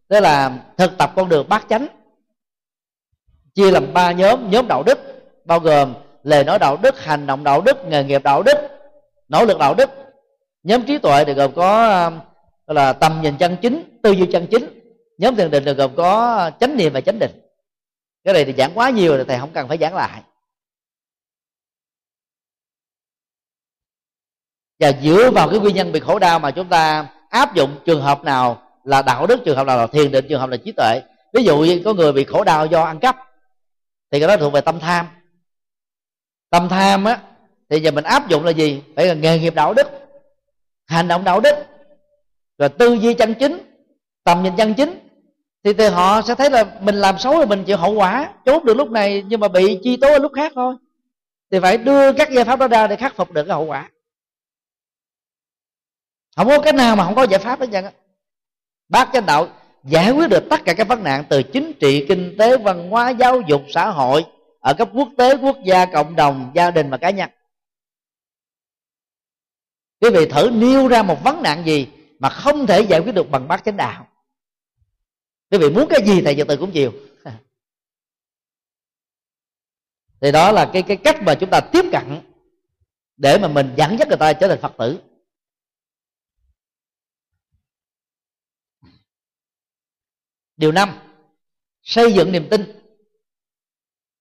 đó là thực tập con đường bát chánh, chia làm 3 nhóm. Nhóm đạo đức bao gồm lời nói đạo đức, hành động đạo đức, nghề nghiệp đạo đức, nỗ lực đạo đức. Nhóm trí tuệ thì gồm có là tầm nhìn chân chính, tư duy chân chính. Nhóm thiền định thì gồm có chánh niệm và chánh định. Cái này thì giảng quá nhiều rồi, thầy không cần phải giảng lại. Và dựa vào cái nguyên nhân bị khổ đau mà chúng ta áp dụng trường hợp nào là đạo đức, trường hợp nào là thiền định, trường hợp là trí tuệ. Ví dụ như có người bị khổ đau do ăn cắp thì cái đó thuộc về tâm tham. Tâm tham á thì giờ mình áp dụng là gì? Phải là nghề nghiệp đạo đức, hành động đạo đức, rồi tư duy chân chính, tầm nhìn chân chính. Thì họ sẽ thấy là mình làm xấu là mình chịu hậu quả, trốn được lúc này nhưng mà bị chi tố ở lúc khác thôi. Thì phải đưa các giải pháp đó ra để khắc phục được cái hậu quả. Không có cái nào mà không có giải pháp hết trơn á. Bác chánh đạo giải quyết được tất cả các vấn nạn từ chính trị, kinh tế, văn hóa, giáo dục, xã hội, ở cấp quốc tế, quốc gia, cộng đồng, gia đình và cá nhân. Quý vị thử nêu ra một vấn nạn gì mà không thể giải quyết được bằng bác chánh đạo. Quý vị muốn cái gì thầy Duy Tự cũng chịu. Thì đó là cái cách mà chúng ta tiếp cận để mà mình dẫn dắt người ta trở thành Phật tử. Điều 5, xây dựng niềm tin.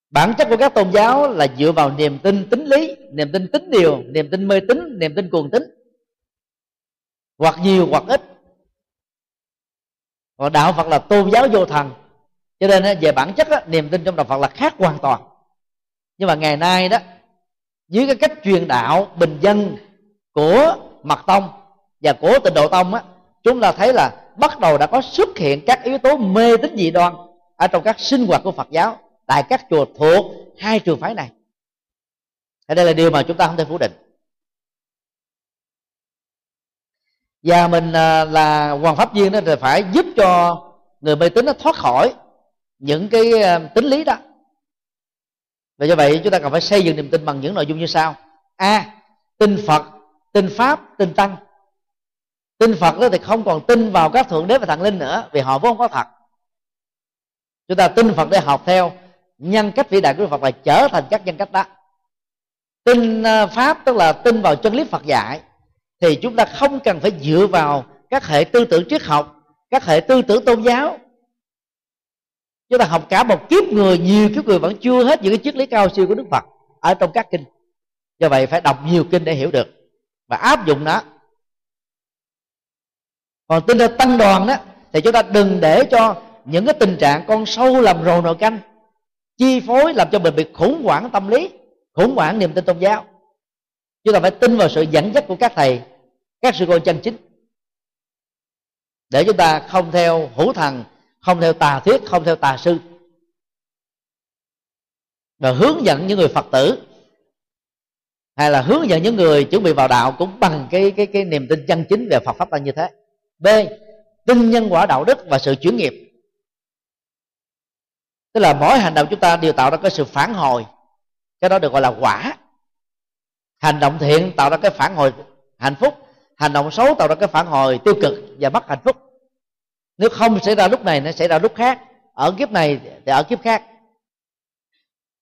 Bản chất của các tôn giáo là dựa vào niềm tin tín lý, niềm tin tín điều, niềm tin mê tín, niềm tin cuồng tín, hoặc nhiều hoặc ít. Còn đạo Phật là tôn giáo vô thần, cho nên về bản chất đó, niềm tin trong đạo Phật là khác hoàn toàn. Nhưng mà ngày nay đó, dưới cái cách truyền đạo bình dân của Mật Tông và của Tịnh Độ Tông đó, chúng ta thấy là bắt đầu đã có xuất hiện các yếu tố mê tín dị đoan ở trong các sinh hoạt của Phật giáo tại các chùa thuộc hai trường phái này. Thế đây là điều mà chúng ta không thể phủ định. Và mình là hoàn pháp viên đó thì phải giúp cho người mê tín nó thoát khỏi những cái tín lý đó. Và do vậy chúng ta cần phải xây dựng niềm tin bằng những nội dung như sau. A, tin Phật, tin Pháp, tin Tăng. Tin Phật đó thì không còn tin vào các thượng đế và thần linh nữa, vì họ vốn không có thật. Chúng ta tin Phật để học theo nhân cách vĩ đại của Phật và trở thành các nhân cách đó. Tin Pháp tức là tin vào chân lý Phật dạy. Thì chúng ta không cần phải dựa vào các hệ tư tưởng triết học, các hệ tư tưởng tôn giáo. Chúng ta học cả một kiếp người, nhiều kiếp người vẫn chưa hết những cái triết lý cao siêu của Đức Phật ở trong các kinh. Do vậy phải đọc nhiều kinh để hiểu được và áp dụng nó. Còn tin theo tăng đoàn đó thì chúng ta đừng để cho những cái tình trạng con sâu làm rầu nồi canh chi phối, làm cho mình bị khủng hoảng tâm lý, khủng hoảng niềm tin tôn giáo. Chúng ta phải tin vào sự dẫn dắt của các thầy, các sư cô chân chính, để chúng ta không theo hữu thần, không theo tà thuyết, không theo tà sư. Và hướng dẫn những người Phật tử hay là hướng dẫn những người chuẩn bị vào đạo cũng bằng cái niềm tin chân chính về Phật Pháp Tăng như thế. B, tin nhân quả đạo đức và sự chuyển nghiệp. Tức là mỗi hành động chúng ta đều tạo ra cái sự phản hồi, cái đó được gọi là quả. Hành động thiện tạo ra cái phản hồi hạnh phúc, hành động xấu tạo ra cái phản hồi tiêu cực và mất hạnh phúc. Nếu không xảy ra lúc này, nó xảy ra lúc khác, ở kiếp này thì ở kiếp khác.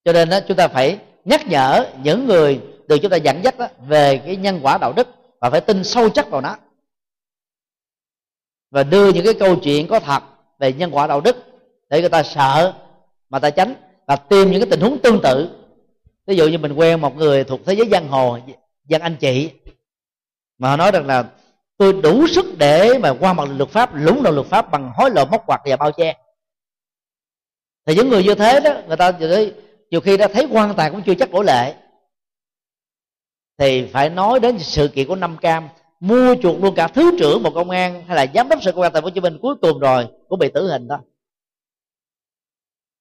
Cho nên đó, chúng ta phải nhắc nhở những người được chúng ta dẫn dắt đó, về cái nhân quả đạo đức và phải tin sâu chắc vào nó. Và đưa những cái câu chuyện có thật về nhân quả đạo đức để người ta sợ mà ta tránh, và tìm những cái tình huống tương tự Ví dụ như mình quen một người thuộc thế giới giang hồ, dân anh chị, mà họ nói rằng là tôi đủ sức để mà qua mặt luật pháp, lũng đoạn luật pháp bằng hối lộ, móc ngoặc và bao che. Thì những người như thế đó, người ta nhiều khi đã thấy quan tài cũng chưa chắc cổ lệ. Thì phải nói đến sự kiện của Nam Cam, mua chuộc luôn cả thứ trưởng Bộ Công an hay là giám đốc sở công an tại Hồ Chí Minh cuối cùng rồi cũng bị tử hình đó.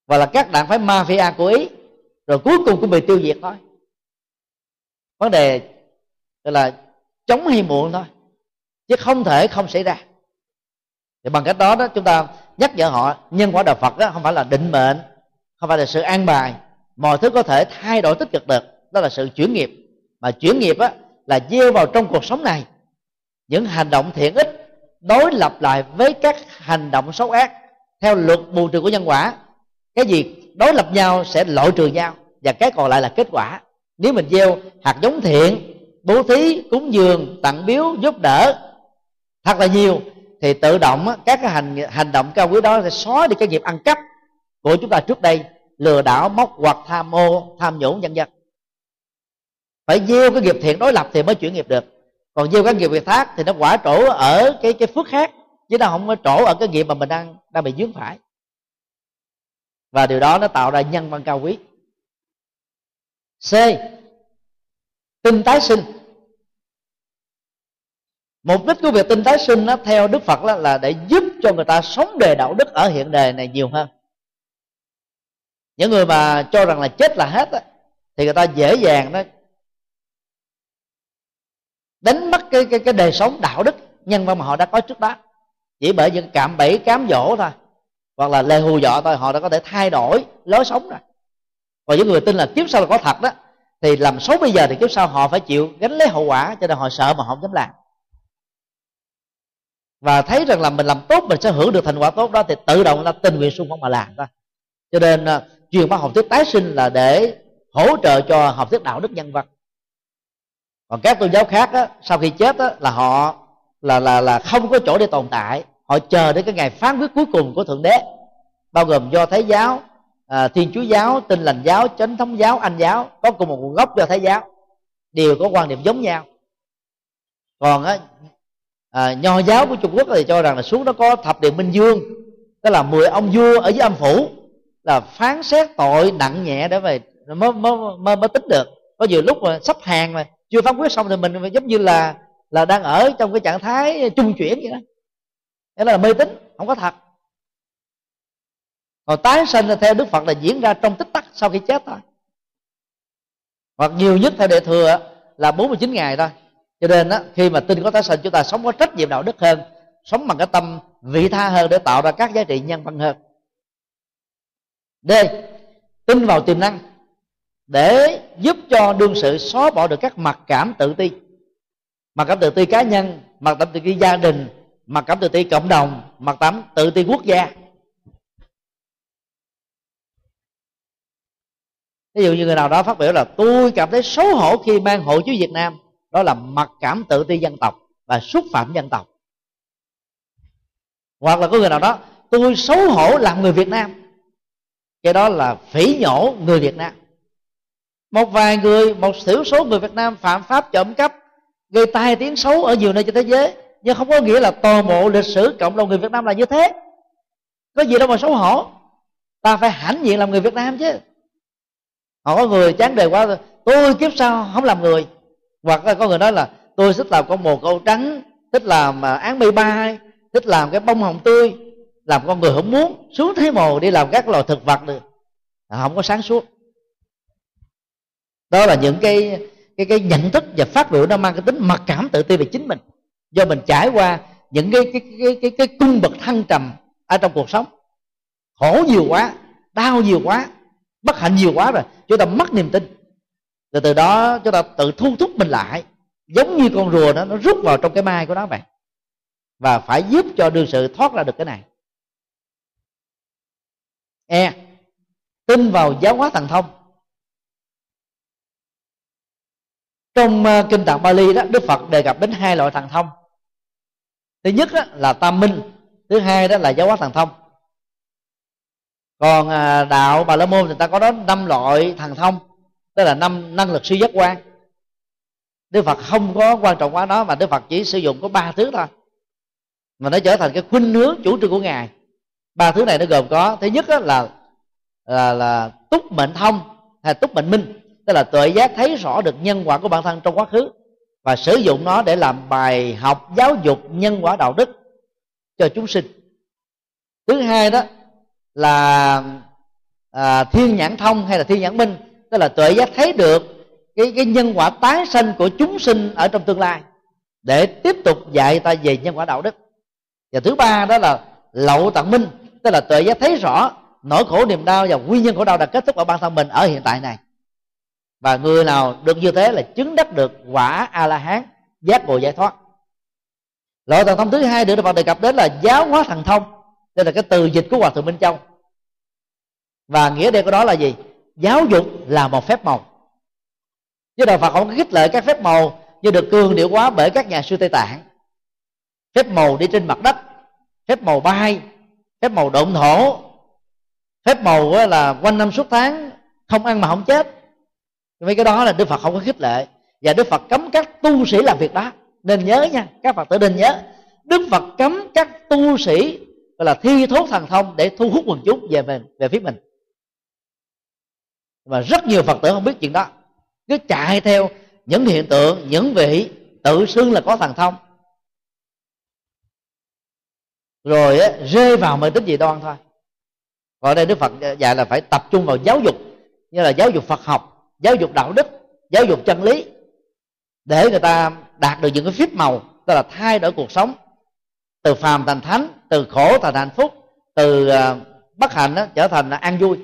Và là các đảng phái mafia của Ý rồi cuối cùng cũng bị tiêu diệt thôi. Vấn đề là chống hay muộn thôi, chứ không thể không xảy ra. Thì bằng cách đó, chúng ta nhắc nhở họ nhân quả đạo Phật đó không phải là định mệnh, không phải là sự an bài, mọi thứ có thể thay đổi tích cực được, đó là sự chuyển nghiệp. Mà chuyển nghiệp đó, là gieo vào trong cuộc sống này những hành động thiện ích đối lập lại với các hành động xấu ác theo luật bù trừ của nhân quả. Cái gì đối lập nhau sẽ loại trừ nhau, và cái còn lại là kết quả. Nếu mình gieo hạt giống thiện, bố thí, cúng dường, tặng biếu, giúp đỡ thật là nhiều, thì tự động các hành động cao quý đó sẽ xóa đi cái nghiệp ăn cắp của chúng ta trước đây, lừa đảo, móc ngoặc, tham ô, tham nhũng, vân vân. Phải gieo cái nghiệp thiện đối lập thì mới chuyển nghiệp được. Còn gieo các nghiệp việc khác thì nó quả trổ ở cái phước khác, chứ nó không có trổ ở cái nghiệp mà mình đang bị dướng phải. Và điều đó nó tạo ra nhân văn cao quý. C. Tin tái sinh. Mục đích của việc tin tái sinh đó, theo Đức Phật đó, là để giúp cho người ta sống đời đạo đức ở hiện đời này nhiều hơn. Những người mà cho rằng là chết là hết đó, thì người ta dễ dàng đó đánh mất cái đời sống đạo đức nhân văn mà họ đã có trước đó, chỉ bởi những cạm bẫy cám dỗ thôi, hoặc là lời hù dọa thôi, họ đã có thể thay đổi lối sống rồi. Còn những người tin là kiếp sau là có thật đó, thì làm xấu bây giờ thì kiếp sau họ phải chịu gánh lấy hậu quả, cho nên họ sợ mà họ không dám làm. Và thấy rằng là mình làm tốt mình sẽ hưởng được thành quả tốt đó, thì tự động là tình nguyện xung phong mà làm thôi. Cho nên truyền bá học thuyết tái sinh là để hỗ trợ cho học thuyết đạo đức nhân văn. Còn các tôn giáo khác đó, sau khi chết đó, là họ là không có chỗ để tồn tại, họ chờ đến cái ngày phán quyết cuối cùng của Thượng Đế, bao gồm Do Thái giáo, Thiên Chúa giáo, Tin lành giáo, Chánh thống giáo, Anh giáo có cùng một nguồn gốc Do Thái giáo, đều có quan điểm giống nhau. Còn Nho giáo của Trung Quốc thì cho rằng là xuống đó có thập điện minh vương, tức là 10 ông vua ở dưới âm phủ là phán xét tội nặng nhẹ để về mới tính được. Có nhiều lúc mà sắp hàng mà chưa phán quyết xong thì mình giống như là đang ở trong cái trạng thái trung chuyển vậy đó. Đó là mê tín, không có thật. Còn tái sinh theo Đức Phật là diễn ra trong tích tắc sau khi chết thôi, hoặc nhiều nhất theo Đại Thừa là 49 ngày thôi. Cho nên đó, khi mà tin có tái sinh, chúng ta sống có trách nhiệm đạo đức hơn, sống bằng cái tâm vị tha hơn để tạo ra các giá trị nhân văn hơn. D. Tin vào tiềm năng để giúp cho đương sự xóa bỏ được các mặc cảm tự ti. Mặc cảm tự ti cá nhân, mặc cảm tự ti gia đình, mặc cảm tự ti cộng đồng, mặc cảm tự ti quốc gia. Ví dụ như người nào đó phát biểu là tôi cảm thấy xấu hổ khi mang hộ chiếu Việt Nam, đó là mặc cảm tự ti dân tộc và xúc phạm dân tộc. Hoặc là có người nào đó tôi xấu hổ làm người Việt Nam, cái đó là phỉ nhổ người Việt Nam. Một vài người, một thiểu số người Việt Nam phạm pháp, trộm cắp, gây tai tiếng xấu ở nhiều nơi trên thế giới, nhưng không có nghĩa là toàn bộ lịch sử cộng đồng người Việt Nam là như thế. Có gì đâu mà xấu hổ, ta phải hãnh diện làm người Việt Nam chứ. Họ có người chán đời quá, tôi kiếp sau không làm người. Hoặc là có người nói là tôi thích làm con mồ câu trắng, thích làm án bay bay, thích làm cái bông hồng tươi, làm con người không muốn, xuống thế mồ đi làm các loài thực vật được, không có sáng suốt. Đó là những cái nhận thức và phát biểu nó mang cái tính mặc cảm tự ti về chính mình, do mình trải qua những cái cung bậc thăng trầm ở trong cuộc sống, khổ nhiều quá, đau nhiều quá, bất hạnh nhiều quá rồi, chúng ta mất niềm tin. Rồi từ đó chúng ta tự thu thúc mình lại, giống như con rùa nó rút vào trong cái mai của nó vậy. Và phải giúp cho đương sự thoát ra được cái này. E. Tin vào giáo hóa thần thông. Trong kinh tạng Pali đó, Đức Phật đề cập đến hai loại thần thông. Thứ nhất đó là tam minh, thứ hai đó là giáo hóa thần thông. Còn đạo Bà La Môn thì ta có đó 5 loại thần thông, Đó là năm năng lực siêu giác quan. Đức Phật không có quan trọng quá nó, mà Đức Phật chỉ sử dụng có 3 thứ thôi, mà nó trở thành cái khuynh hướng chủ trương của Ngài. 3 thứ này nó gồm có: thứ nhất là túc mệnh thông hay túc mệnh minh, tức là tuệ giác thấy rõ được nhân quả của bản thân trong quá khứ và sử dụng nó để làm bài học giáo dục nhân quả đạo đức cho chúng sinh. Thứ hai đó là thiên nhãn thông hay là thiên nhãn minh, tức là tuệ giác thấy được cái nhân quả tái sanh của chúng sinh ở trong tương lai để tiếp tục dạy ta về nhân quả đạo đức. Và thứ ba đó là lậu tận minh, tức là tuệ giác thấy rõ nỗi khổ niềm đau và nguyên nhân khổ đau đã kết thúc ở bản thân mình ở hiện tại này, và người nào được như thế là chứng đắc được quả A La Hán, giác ngộ giải thoát. Loại thần thông thứ hai được Đức Phật đề cập đến là giáo hóa thần thông, đây là cái từ dịch của Hòa thượng Minh Châu, và nghĩa đen của đó là gì? Giáo dục là một phép màu, chứ Đạo Phật không có khích lệ các phép màu như được cường điệu quá bởi các nhà sư Tây Tạng. Phép màu đi trên mặt đất, phép màu bay, phép màu động thổ, phép màu là quanh năm suốt tháng không ăn mà không chết. Vì cái đó là Đức Phật không có khích lệ, và Đức Phật cấm các tu sĩ làm việc đó. Nên nhớ nha, các Phật tử nên nhớ, Đức Phật cấm các tu sĩ gọi là thi thố thần thông để thu hút quần chúng về phía mình. Và rất nhiều Phật tử không biết chuyện đó, cứ chạy theo những hiện tượng, những vị tự xưng là có thần thông, rồi rơi vào mê tín dị đoan thôi. Còn ở đây Đức Phật dạy là phải tập trung vào giáo dục, như là giáo dục Phật học, giáo dục đạo đức, giáo dục chân lý, để người ta đạt được những cái phép màu, tức là thay đổi cuộc sống từ phàm thành thánh, từ khổ thành hạnh phúc, từ bất hạnh trở thành an vui.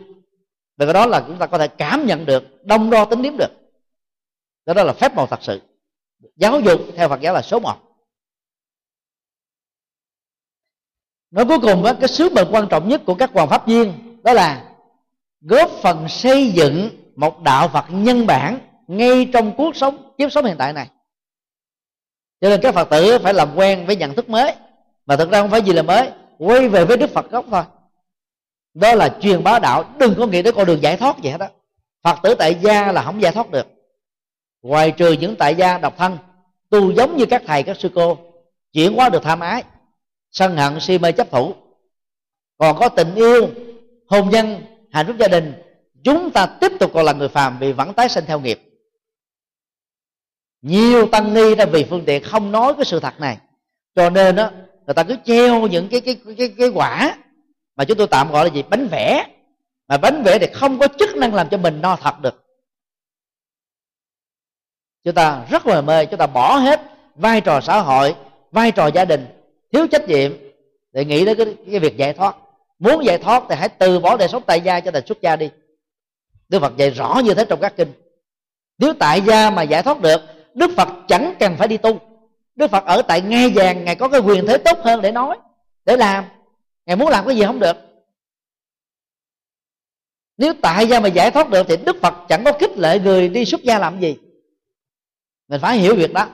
Và cái đó là chúng ta có thể cảm nhận được, đông đo tính điểm được. Đó là phép màu thật sự. Giáo dục theo Phật giáo là số 1. Nói cuối cùng, cái sứ mệnh quan trọng nhất của các hoàng pháp viên đó là góp phần xây dựng một đạo Phật nhân bản ngay trong cuộc sống, kiếp sống hiện tại này. Cho nên các Phật tử phải làm quen với nhận thức mới, mà thực ra không phải gì là mới, quay về với Đức Phật gốc thôi. Đó là truyền bá đạo, đừng có nghĩ tới con đường giải thoát vậy hết đó. Phật tử tại gia là không giải thoát được, ngoài trừ những tại gia độc thân tu giống như các thầy, các sư cô, chuyển hóa được tham ái, sân hận, si mê, chấp thủ. Còn có tình yêu, hôn nhân, hạnh phúc gia đình, chúng ta tiếp tục còn là người phàm vì vẫn tái sinh theo nghiệp. Nhiều tăng ni đã vì phương tiện không nói cái sự thật này, cho nên đó, người ta cứ treo những cái quả mà chúng tôi tạm gọi là gì, bánh vẽ. Mà bánh vẽ thì không có chức năng làm cho mình no thật được. Chúng ta rất là mê, chúng ta bỏ hết vai trò xã hội, vai trò gia đình, thiếu trách nhiệm để nghĩ đến cái việc giải thoát. Muốn giải thoát thì hãy từ bỏ đời sống tại gia cho thành xuất gia đi. Đức Phật dạy rõ như thế trong các kinh. Nếu tại gia mà giải thoát được, Đức Phật chẳng cần phải đi tu. Đức Phật ở tại ngai vàng, Ngài có cái quyền thế tốt hơn để nói, để làm. Ngài muốn làm cái gì không được. Nếu tại gia mà giải thoát được thì Đức Phật chẳng có khích lệ người đi xuất gia làm gì. Mình phải hiểu việc đó.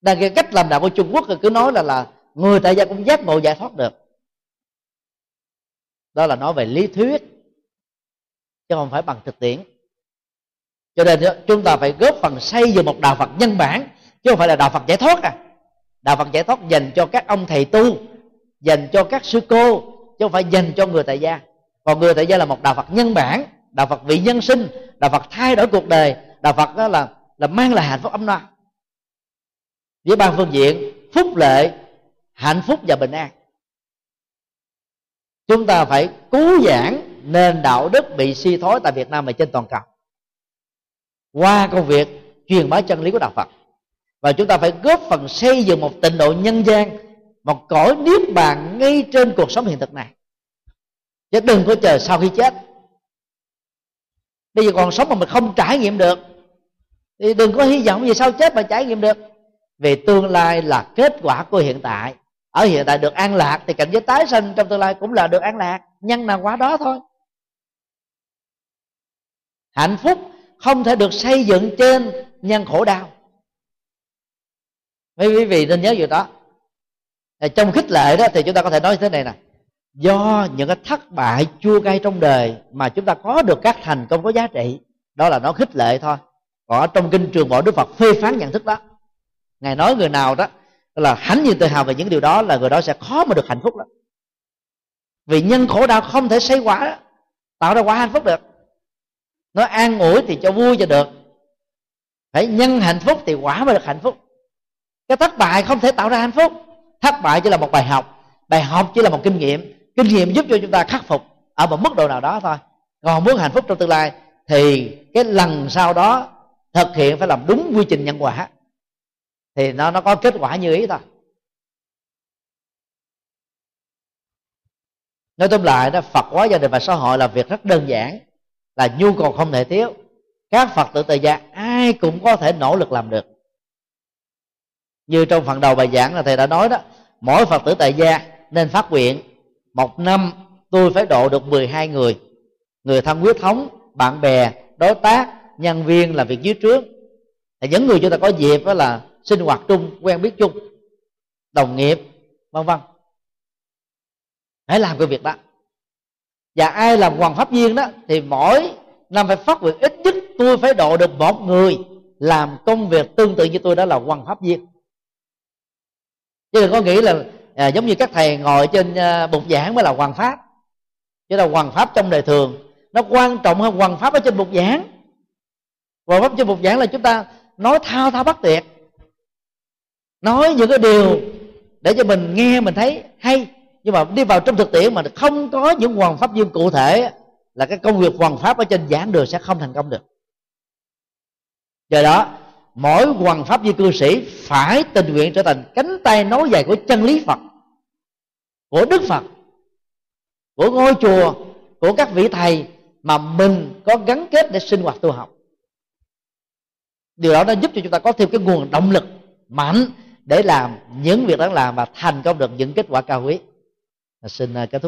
Đang cái cách làm đạo của Trung Quốc cứ nói là người tại gia cũng giác ngộ giải thoát được. Đó là nói về lý thuyết, chứ không phải bằng thực tiễn. Cho nên chúng ta phải góp phần xây dựng một đạo Phật nhân bản, chứ không phải là đạo Phật giải thoát à. Đạo Phật giải thoát dành cho các ông thầy tu, dành cho các sư cô, chứ không phải dành cho người tại gia. Còn người tại gia là một đạo Phật nhân bản, đạo Phật vị nhân sinh, đạo Phật thay đổi cuộc đời, đạo Phật đó là mang lại hạnh phúc ấm no với ba phương diện: phúc lệ, hạnh phúc và bình an. Chúng ta phải cứu giảng nền đạo đức bị suy thoái tại Việt Nam và trên toàn cầu qua công việc truyền bá chân lý của đạo Phật. Và chúng ta phải góp phần xây dựng một tịnh độ nhân gian, một cõi niết bàn ngay trên cuộc sống hiện thực này, chứ đừng có chờ sau khi chết. Bây giờ còn sống mà mình không trải nghiệm được thì đừng có hy vọng gì sau chết mà trải nghiệm được. Vì tương lai là kết quả của hiện tại. Ở hiện tại được an lạc thì cảnh giới tái sinh trong tương lai cũng là được an lạc, nhân nào quả đó thôi. Hạnh phúc không thể được xây dựng trên nhân khổ đau. Quý vị nên nhớ điều đó. Trong khích lệ đó thì chúng ta có thể nói thế này nè: do những cái thất bại chua cay trong đời mà chúng ta có được các thành công có giá trị, đó là nó khích lệ thôi. Còn ở trong kinh Trường Bộ, Đức Phật phê phán nhận thức đó. Ngài nói người nào đó là hãnh nhiên tự hào về những điều đó là người đó sẽ khó mà được hạnh phúc lắm. Vì nhân khổ đau không thể xây quả, tạo ra quả hạnh phúc được. Nói an ủi thì cho vui cho được, phải nhân hạnh phúc thì quả mới được hạnh phúc. Cái thất bại không thể tạo ra hạnh phúc. Thất bại chỉ là một bài học, bài học chỉ là một kinh nghiệm. Kinh nghiệm giúp cho chúng ta khắc phục ở một mức độ nào đó thôi. Còn muốn hạnh phúc trong tương lai thì cái lần sau đó thực hiện phải làm đúng quy trình nhân quả, thì nó có kết quả như ý thôi. Nói tóm lại đó, Phật hóa gia đình và xã hội là việc rất đơn giản, là nhu cầu không thể thiếu. Các Phật tử tại gia ai cũng có thể nỗ lực làm được. Như trong phần đầu bài giảng là thầy đã nói đó, mỗi Phật tử tại gia nên phát nguyện: một năm tôi phải độ được 12 người, người thân huyết thống, bạn bè, đối tác, nhân viên làm việc dưới trướng. Thì những người chúng ta có dịp đó là sinh hoạt chung, quen biết chung, đồng nghiệp, vân vân. Hãy làm cái việc đó. Và ai làm hoàn pháp viên đó thì mỗi năm phải phát nguyện ít nhất tôi phải độ được một người làm công việc tương tự như tôi, đó là hoàn pháp viên. Chứ đừng có nghĩ là giống như các thầy ngồi trên bục giảng mới là hoàn pháp. Chứ là hoàn pháp trong đời thường nó quan trọng hơn hoàn pháp ở trên bục giảng. Hoàn pháp trên bục giảng là chúng ta nói thao thao bất tuyệt, nói những cái điều để cho mình nghe mình thấy hay, nhưng mà đi vào trong thực tiễn mà không có những hoàn pháp viên cụ thể là cái công việc hoàn pháp ở trên giảng đường sẽ không thành công được. Do đó mỗi hoàn pháp viên cư sĩ phải tình nguyện trở thành cánh tay nối dài của chân lý Phật, của Đức Phật, của ngôi chùa, của các vị thầy mà mình có gắn kết để sinh hoạt tu học. Điều đó nó giúp cho chúng ta có thêm cái nguồn động lực mạnh để làm những việc đáng làm và thành công được những kết quả cao quý. Xin kết thúc.